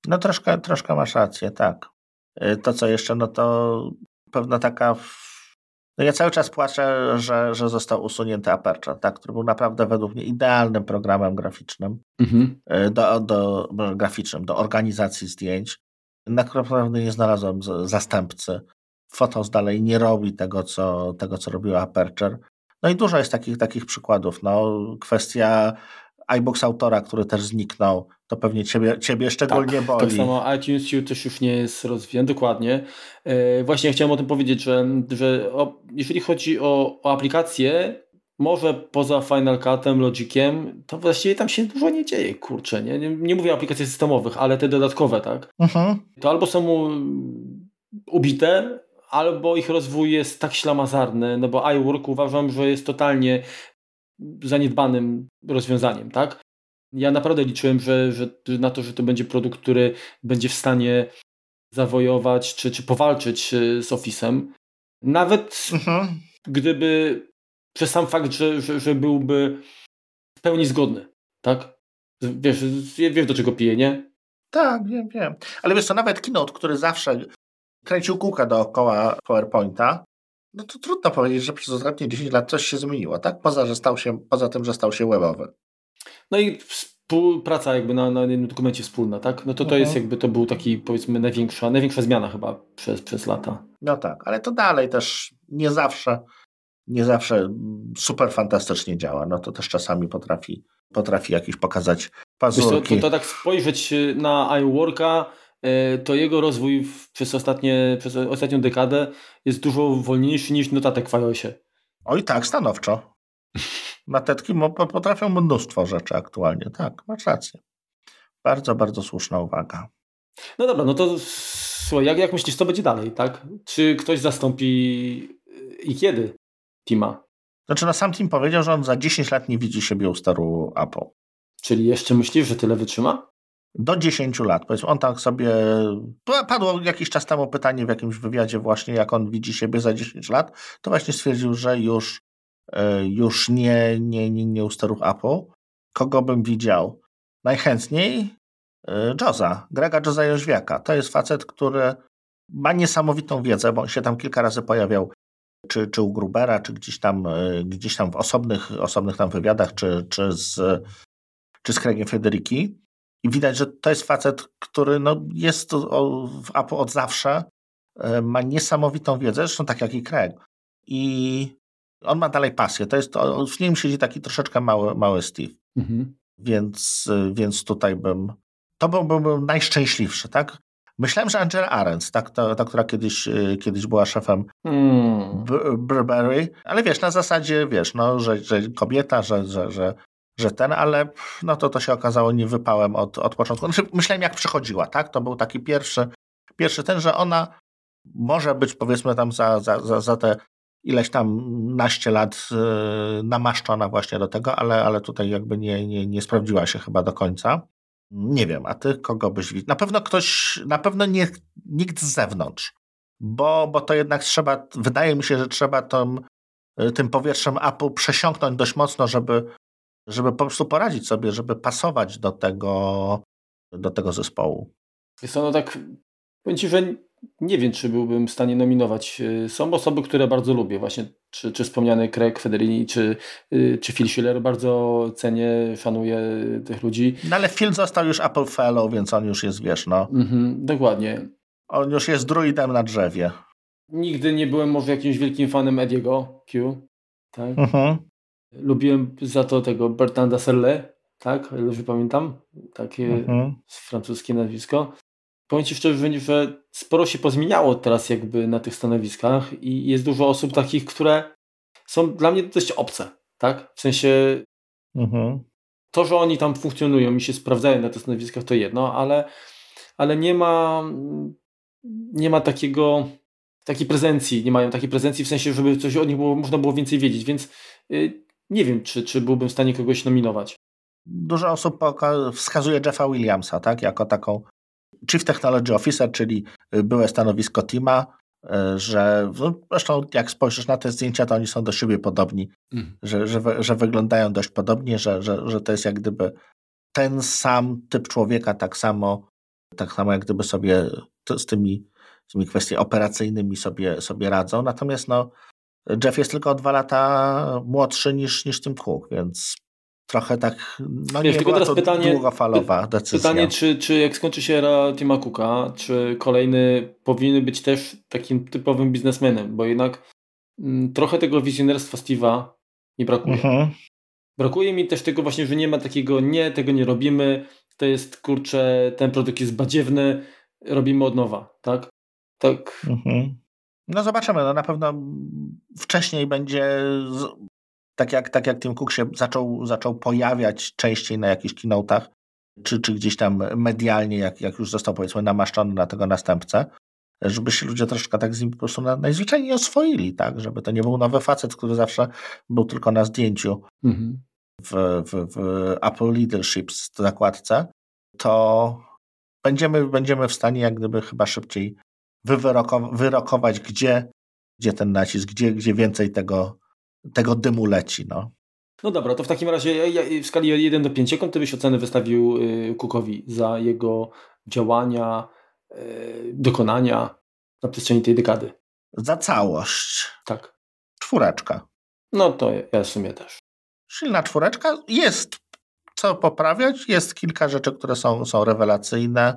No troszkę masz rację, tak. To co jeszcze, no to pewna taka no ja cały czas płaczę, że został usunięty Aperture, tak, który był naprawdę według mnie idealnym programem graficznym, do organizacji zdjęć. Naprawdę nie znalazłem zastępcy. Fotos dalej nie robi tego, co robiła Aperture. No i dużo jest takich przykładów. No, kwestia iBooks autora, który też zniknął, to pewnie ciebie szczególnie boli. Tak samo iTunes U też już nie jest rozwijany, dokładnie. Właśnie chciałem o tym powiedzieć, że jeżeli chodzi o aplikacje, może poza Final Cutem, Logiciem, to właściwie tam się dużo nie dzieje, kurczę. Nie mówię o aplikacjach systemowych, ale te dodatkowe, tak? To albo są ubite, albo ich rozwój jest tak ślamazarny, no bo iWork uważam, że jest totalnie zaniedbanym rozwiązaniem, tak? Ja naprawdę liczyłem, że na to, że to będzie produkt, który będzie w stanie zawojować czy powalczyć z Office'em. Nawet gdyby przez sam fakt, że byłby w pełni zgodny, tak? Wiesz do czego piję, nie? Tak, wiem. Ale wiesz co, nawet Keynote, który zawsze kręcił kółka dookoła PowerPointa, no to trudno powiedzieć, że przez ostatnie 10 lat coś się zmieniło, tak? Poza tym, że stał się webowy. No i praca jakby na jednym dokumencie wspólna, tak? No to jest jakby, to był taki, powiedzmy, największa zmiana chyba przez lata. No tak, ale to dalej też nie zawsze super fantastycznie działa. No to też czasami potrafi jakiś pokazać pazurki. To tak spojrzeć na iWorka, to jego rozwój przez ostatnią dekadę jest dużo wolniejszy niż notatek w iOSie. Oj tak, stanowczo. Notatki potrafią mnóstwo rzeczy aktualnie. Tak, masz rację. Bardzo, bardzo słuszna uwaga. No dobra, no to słuchaj, jak myślisz, co będzie dalej, tak? Czy ktoś zastąpi i kiedy Tima? Znaczy, sam Tim powiedział, że on za 10 lat nie widzi siebie u steru Apple. Czyli jeszcze myślisz, że tyle wytrzyma? Do 10 lat. On tak sobie... Padło jakiś czas temu pytanie w jakimś wywiadzie właśnie, jak on widzi siebie za 10 lat. To właśnie stwierdził, że już nie u sterów Apple. Kogo bym widział? Najchętniej Grega Josa Jóźwiaka. To jest facet, który ma niesamowitą wiedzę, bo on się tam kilka razy pojawiał, czy u Grubera, czy gdzieś tam w osobnych tam wywiadach, czy z Craigiem Federiki. I widać, że to jest facet, który jest w Apple od zawsze, ma niesamowitą wiedzę, zresztą tak jak i Craig. I on ma dalej pasję. W nim siedzi taki troszeczkę mały Steve. Mhm. Więc tutaj byłbym najszczęśliwszy, tak? Myślałem, że Angela Arendt, tak, ta która kiedyś była szefem Burberry, ale na zasadzie, że kobieta, że ten, ale to się okazało, nie wypałem od początku. Znaczy, myślałem, jak przychodziła, tak? To był taki pierwszy ten, że ona może być, powiedzmy, tam za te ileś tam naście lat namaszczona właśnie do tego, ale tutaj jakby nie sprawdziła się chyba do końca. Nie wiem, a ty kogo byś widział? Na pewno nikt z zewnątrz, bo to jednak trzeba, wydaje mi się, że trzeba tym powietrzem Apple przesiąknąć dość mocno, żeby po prostu poradzić sobie, żeby pasować do tego zespołu. Jest ono tak, powiem ci, że nie wiem, czy byłbym w stanie nominować. Są osoby, które bardzo lubię, właśnie czy wspomniany Craig Federini, czy Phil Schiller, bardzo cenię, szanuję tych ludzi. No ale Phil został już Apple Fellow, więc on już jest, dokładnie. On już jest druidem na drzewie. Nigdy nie byłem może jakimś wielkim fanem Ediego Q, tak? Mhm. Lubiłem za to tego Bertranda Serle, tak? Dobrze pamiętam. Takie francuskie nazwisko. Powiem ci szczerze, że sporo się pozmieniało teraz jakby na tych stanowiskach i jest dużo osób takich, które są dla mnie dość obce, tak? W sensie to, że oni tam funkcjonują i się sprawdzają na tych stanowiskach, to jedno, ale nie ma takiej prezencji, nie mają takiej prezencji w sensie, żeby coś od nich można było więcej wiedzieć, więc nie wiem, czy byłbym w stanie kogoś nominować. Dużo osób wskazuje Jeffa Williamsa, tak? Jako taką Chief Technology Officer, czyli byłe stanowisko Tima, że zresztą jak spojrzysz na te zdjęcia, to oni są do siebie podobni, że wyglądają dość podobnie, że to jest jak gdyby ten sam typ człowieka, tak samo jak gdyby sobie z tymi kwestiami operacyjnymi sobie radzą. Natomiast Jeff jest tylko o 2 lata młodszy niż Tim Cook, więc trochę tak, nie była to długofalowa decyzja. Pytanie, czy jak skończy się era Tima Cooka, czy kolejny powinien być też takim typowym biznesmenem, bo jednak trochę tego wizjonerstwa Steve'a nie brakuje. Brakuje mi też tego właśnie, że nie ma takiego tego nie robimy, to jest, kurczę, ten produkt jest badziewny, robimy od nowa, tak? Tak. No zobaczymy, na pewno wcześniej będzie... Tak jak Tim Cook się zaczął pojawiać częściej na jakichś keynote'ach, czy gdzieś tam medialnie, jak już został, powiedzmy, namaszczony na tego następcę, żeby się ludzie troszkę tak z nim po prostu najzwyczajniej oswoili, tak? Żeby to nie był nowy facet, który zawsze był tylko na zdjęciu w Apple Leadership zakładce, to będziemy w stanie jak gdyby chyba szybciej wyrokować, gdzie ten nacisk, gdzie więcej tego dymu leci, No dobra, to w takim razie ja w skali 1-5, jaką ty byś ocenę wystawił Cookowi za jego działania, dokonania na przestrzeni tej dekady? za całość. Tak. 4. No to ja w sumie też. Silna 4. Jest co poprawiać. Jest kilka rzeczy, które są rewelacyjne.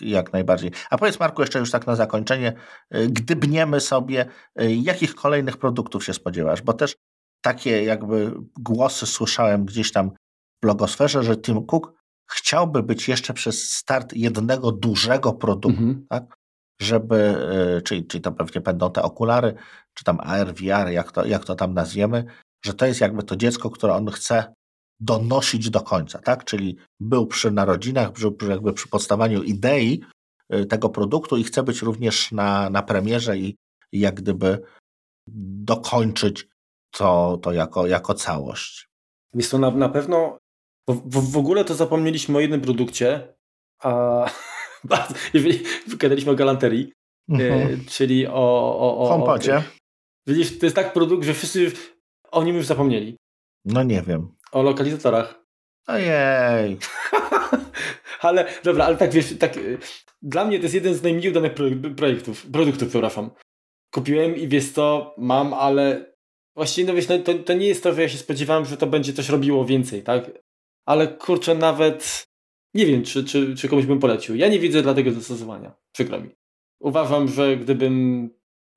Jak najbardziej. A powiedz, Marku, jeszcze już tak na zakończenie, gdybniemy sobie, jakich kolejnych produktów się spodziewasz? Bo też takie jakby głosy słyszałem gdzieś tam w blogosferze, że Tim Cook chciałby być jeszcze przez start jednego dużego produktu, tak? Żeby, czyli to pewnie będą te okulary, czy tam AR, VR, jak to tam nazwiemy, że to jest jakby to dziecko, które on chce donosić do końca, tak? Czyli był przy narodzinach, jakby przy podstawaniu idei tego produktu i chce być również na premierze i jak gdyby dokończyć to jako całość. Jest to na pewno, w ogóle to zapomnieliśmy o jednym produkcie, a jeżeli gadaliśmy o galanterii, czyli o HomePodzie. Widzisz, to jest tak produkt, że wszyscy o nim już zapomnieli. No nie wiem. O lokalizatorach. Ojej. Ale dobra, ale tak wiesz, tak, dla mnie to jest jeden z najmniej udanych produktów, przepraszam. Kupiłem i wiesz co, mam, ale właściwie no wiesz, no, to nie jest to, że ja się spodziewałem, że to będzie coś robiło więcej, tak? Ale kurczę, nawet nie wiem, czy komuś bym polecił. Ja nie widzę dla tego zastosowania. Przykro mi. Uważam, że gdybym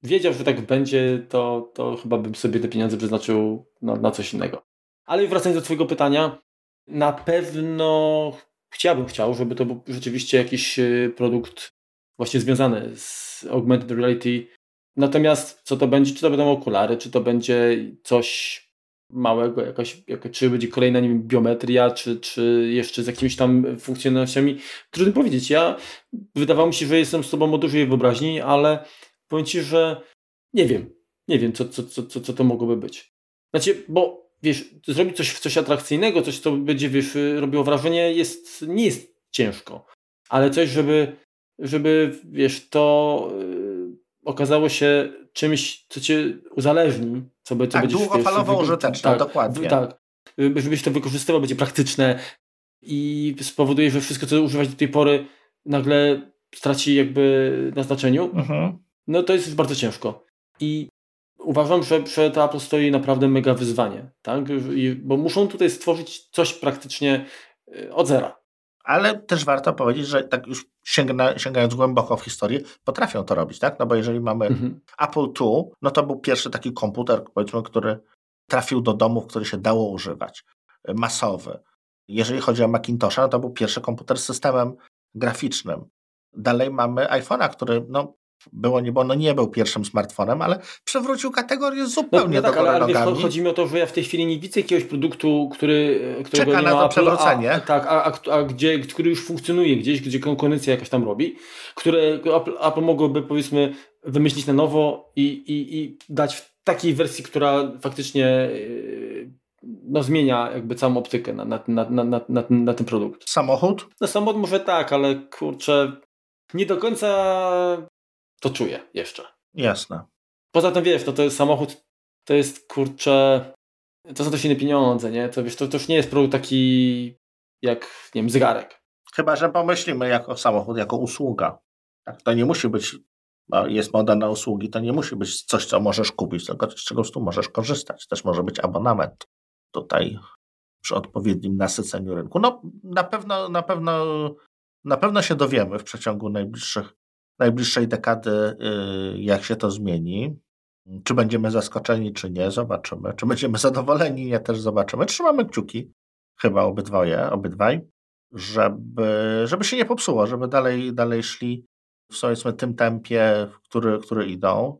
wiedział, że tak będzie, to chyba bym sobie te pieniądze przeznaczył na coś innego. Ale wracając do twojego pytania, na pewno chciał, żeby to był rzeczywiście jakiś produkt właśnie związany z augmented reality. Natomiast co to będzie, czy to będą okulary, czy to będzie coś małego, czy będzie kolejna, nie wiem, biometria, czy jeszcze z jakimiś tam funkcjonalnościami. Trudno powiedzieć. Wydawało mi się, że jestem z tobą o dużej wyobraźni, ale powiem ci, że nie wiem, co to mogłoby być. Znaczy, bo wiesz, zrobić coś atrakcyjnego, coś, co będzie, wiesz, robiło wrażenie, nie jest ciężko. Ale coś, żeby wiesz, to okazało się czymś, co cię uzależni. Co będzie długofalowo użyteczne, dokładnie. Tak, żebyś to wykorzystywał, będzie praktyczne i spowoduje, że wszystko, co używać do tej pory, nagle straci jakby na znaczeniu. No to jest bardzo ciężko. I uważam, że to Apple stoi naprawdę mega wyzwanie, tak? Bo muszą tutaj stworzyć coś praktycznie od zera. Ale też warto powiedzieć, że tak już sięgając głęboko w historię, potrafią to robić, tak? No bo jeżeli mamy Apple II, no to był pierwszy taki komputer, powiedzmy, który trafił do domów, który się dało używać, masowy. Jeżeli chodzi o Macintosha, no to był pierwszy komputer z systemem graficznym. Dalej mamy iPhone'a, który, no, było niebo, no nie był pierwszym smartfonem, ale przewrócił kategorię zupełnie do góry nogami. Ale wiesz, chodzi mi o to, że ja w tej chwili nie widzę jakiegoś produktu, którego czeka nie ma na to przewrócenie. Który już funkcjonuje gdzieś, gdzie konkurencja jakaś tam robi, które Apple mogłoby, powiedzmy, wymyślić na nowo i dać w takiej wersji, która faktycznie zmienia jakby całą optykę na ten produkt. Samochód? No samochód może tak, ale kurczę, nie do końca to czuję jeszcze. Jasne. Poza tym wiesz, to jest samochód, to jest kurczę, to są też inne pieniądze, nie? To wiesz, to już nie jest produkt taki jak, nie wiem, zegarek. Chyba że pomyślimy jako samochód, jako usługa. Tak, to nie musi być, bo jest moda na usługi, to nie musi być coś, co możesz kupić, tylko z czego tu możesz korzystać. Też może być abonament tutaj przy odpowiednim nasyceniu rynku. No na pewno się dowiemy w przeciągu najbliższej dekady, jak się to zmieni. Czy będziemy zaskoczeni, czy nie, zobaczymy. Czy będziemy zadowoleni, nie, też zobaczymy. Trzymamy kciuki, chyba obydwaj, żeby się nie popsuło, żeby dalej szli w, powiedzmy, tym tempie, który idą.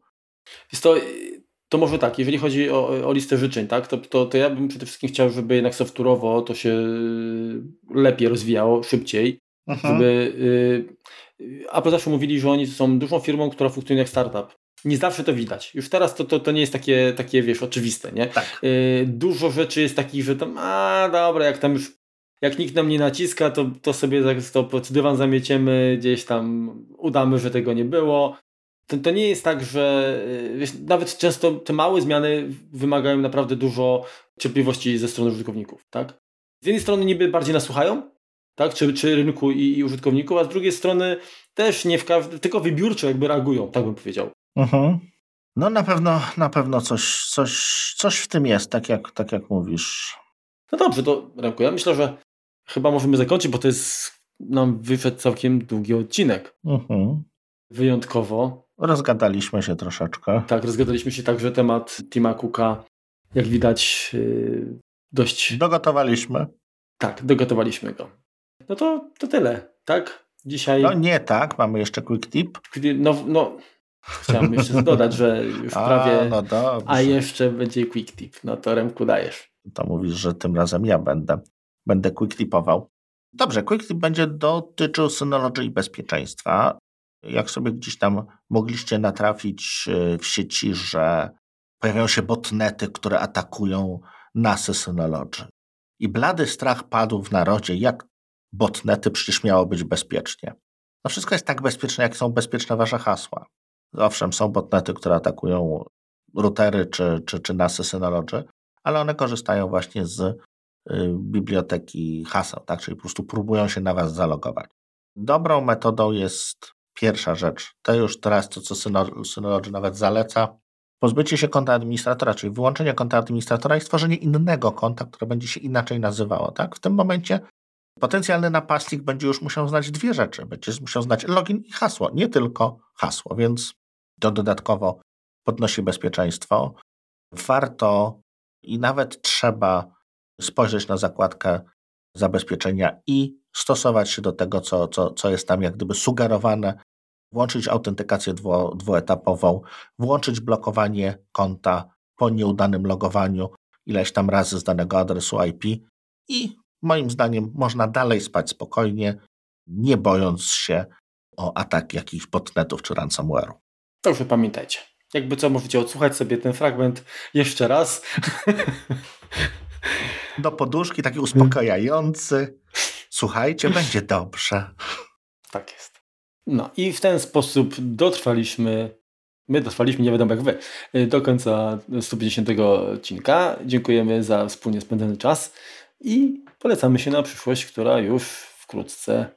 Jest to może tak, jeżeli chodzi o listę życzeń, tak, to ja bym przede wszystkim chciał, żeby jednak software'owo to się lepiej rozwijało, szybciej, żeby... Apple zawsze mówili, że oni są dużą firmą, która funkcjonuje jak startup. Nie zawsze to widać. Już teraz to nie jest takie wiesz, oczywiste, nie? Tak. Dużo rzeczy jest takich, że tam, dobra, jak nikt nam nie naciska, to sobie to pod dywan zamieciemy, gdzieś tam udamy, że tego nie było. To nie jest tak, że wiesz, nawet często te małe zmiany wymagają naprawdę dużo cierpliwości ze strony użytkowników, tak? Z jednej strony niby bardziej nas słuchają, tak, czy rynku i użytkowników, a z drugiej strony też nie tylko wybiórczo jakby reagują, tak bym powiedział. Mhm. No na pewno coś w tym jest, tak jak mówisz. No dobrze, to Remku, ja myślę, że chyba możemy zakończyć, bo to jest nam wyszedł całkiem długi odcinek. Mhm. Wyjątkowo. Rozgadaliśmy się troszeczkę. Tak, rozgadaliśmy się także temat Tima Cooka. Jak widać dość... Dogotowaliśmy. Tak, dogotowaliśmy go. No to tyle, tak? Dzisiaj... No nie tak, mamy jeszcze quick tip. No chciałem jeszcze dodać, że już prawie... No a jeszcze będzie quick tip. No to Remku dajesz. To mówisz, że tym razem ja będę quick tipował. Dobrze, quick tip będzie dotyczył Synology i bezpieczeństwa. Jak sobie gdzieś tam mogliście natrafić w sieci, że pojawiają się botnety, które atakują nasy Synology. I blady strach padł w narodzie, jak botnety przecież miało być bezpiecznie. No wszystko jest tak bezpieczne, jak są bezpieczne wasze hasła. Owszem, są botnety, które atakują routery czy nasy Synology, ale one korzystają właśnie z biblioteki haseł, tak? Czyli po prostu próbują się na was zalogować. Dobrą metodą jest pierwsza rzecz, to już teraz to, co Synology nawet zaleca, pozbycie się konta administratora, czyli wyłączenie konta administratora i stworzenie innego konta, które będzie się inaczej nazywało. Tak? W tym momencie potencjalny napastnik będzie już musiał znać dwie rzeczy. Będzie musiał znać login i hasło, nie tylko hasło, więc to dodatkowo podnosi bezpieczeństwo. Warto i nawet trzeba spojrzeć na zakładkę zabezpieczenia i stosować się do tego, co jest tam jak gdyby sugerowane, włączyć autentykację dwuetapową, włączyć blokowanie konta po nieudanym logowaniu ileś tam razy z danego adresu IP i moim zdaniem można dalej spać spokojnie, nie bojąc się o atak jakichś botnetów czy ransomware'u. To już pamiętajcie. Jakby co, możecie odsłuchać sobie ten fragment jeszcze raz. Do poduszki, taki uspokajający. Słuchajcie, będzie dobrze. Tak jest. No i w ten sposób dotrwaliśmy, nie wiadomo jak wy, do końca 150 odcinka. Dziękujemy za wspólnie spędzony czas i polecamy się na przyszłość, która już wkrótce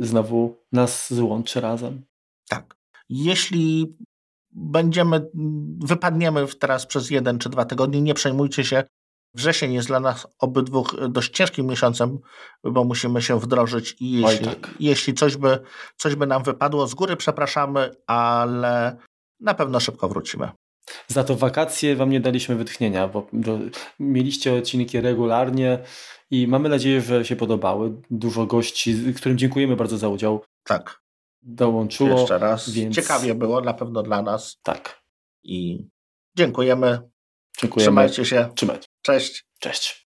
znowu nas złączy razem. Tak. Jeśli wypadniemy teraz przez 1 czy 2 tygodnie, nie przejmujcie się. Wrzesień jest dla nas obydwóch dość ciężkim miesiącem, bo musimy się wdrożyć i jeśli coś by nam wypadło, z góry przepraszamy, ale na pewno szybko wrócimy. Za to wakacje wam nie daliśmy wytchnienia, bo mieliście odcinki regularnie i mamy nadzieję, że się podobały. Dużo gości, którym dziękujemy bardzo za udział. Tak. Dołączyło. Jeszcze raz. Więc... Ciekawie było na pewno dla nas. Tak. I dziękujemy. Trzymajcie się. Trzymajcie. Cześć. Cześć.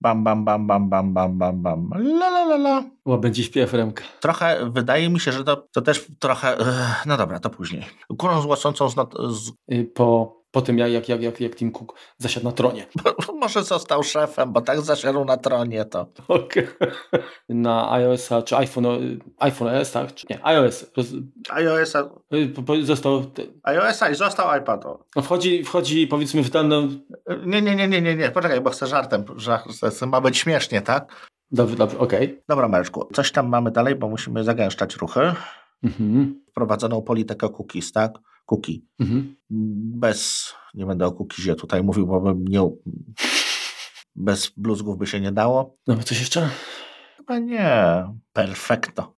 Bam, bam, bam, bam, bam, bam, bam, bam. La, la, la, la. O, będzie śpiew Remka. Trochę, wydaje mi się, że to też trochę... No dobra, to później. Kurą złosącą Po tym, jak Tim Cook zasiadł na tronie. Może został szefem, bo tak zasiadł na tronie to. Okay. Na iOS-a, czy iPhone OS, tak? Czy nie, iOS. iOS-a i został iPad. No wchodzi, powiedzmy, w ten... Nie, poczekaj, bo chcę żartem, że ma być śmiesznie, tak? Dobrze, okej. Okay. Dobra, Mareczku, coś tam mamy dalej, bo musimy zagęszczać ruchy. Mhm. Wprowadzoną politykę cookies, tak? Cookie. Mhm. Nie będę o cookiesie tutaj mówił, bo bez bluzgów by się nie dało. No, coś jeszcze? Chyba nie. Perfekto.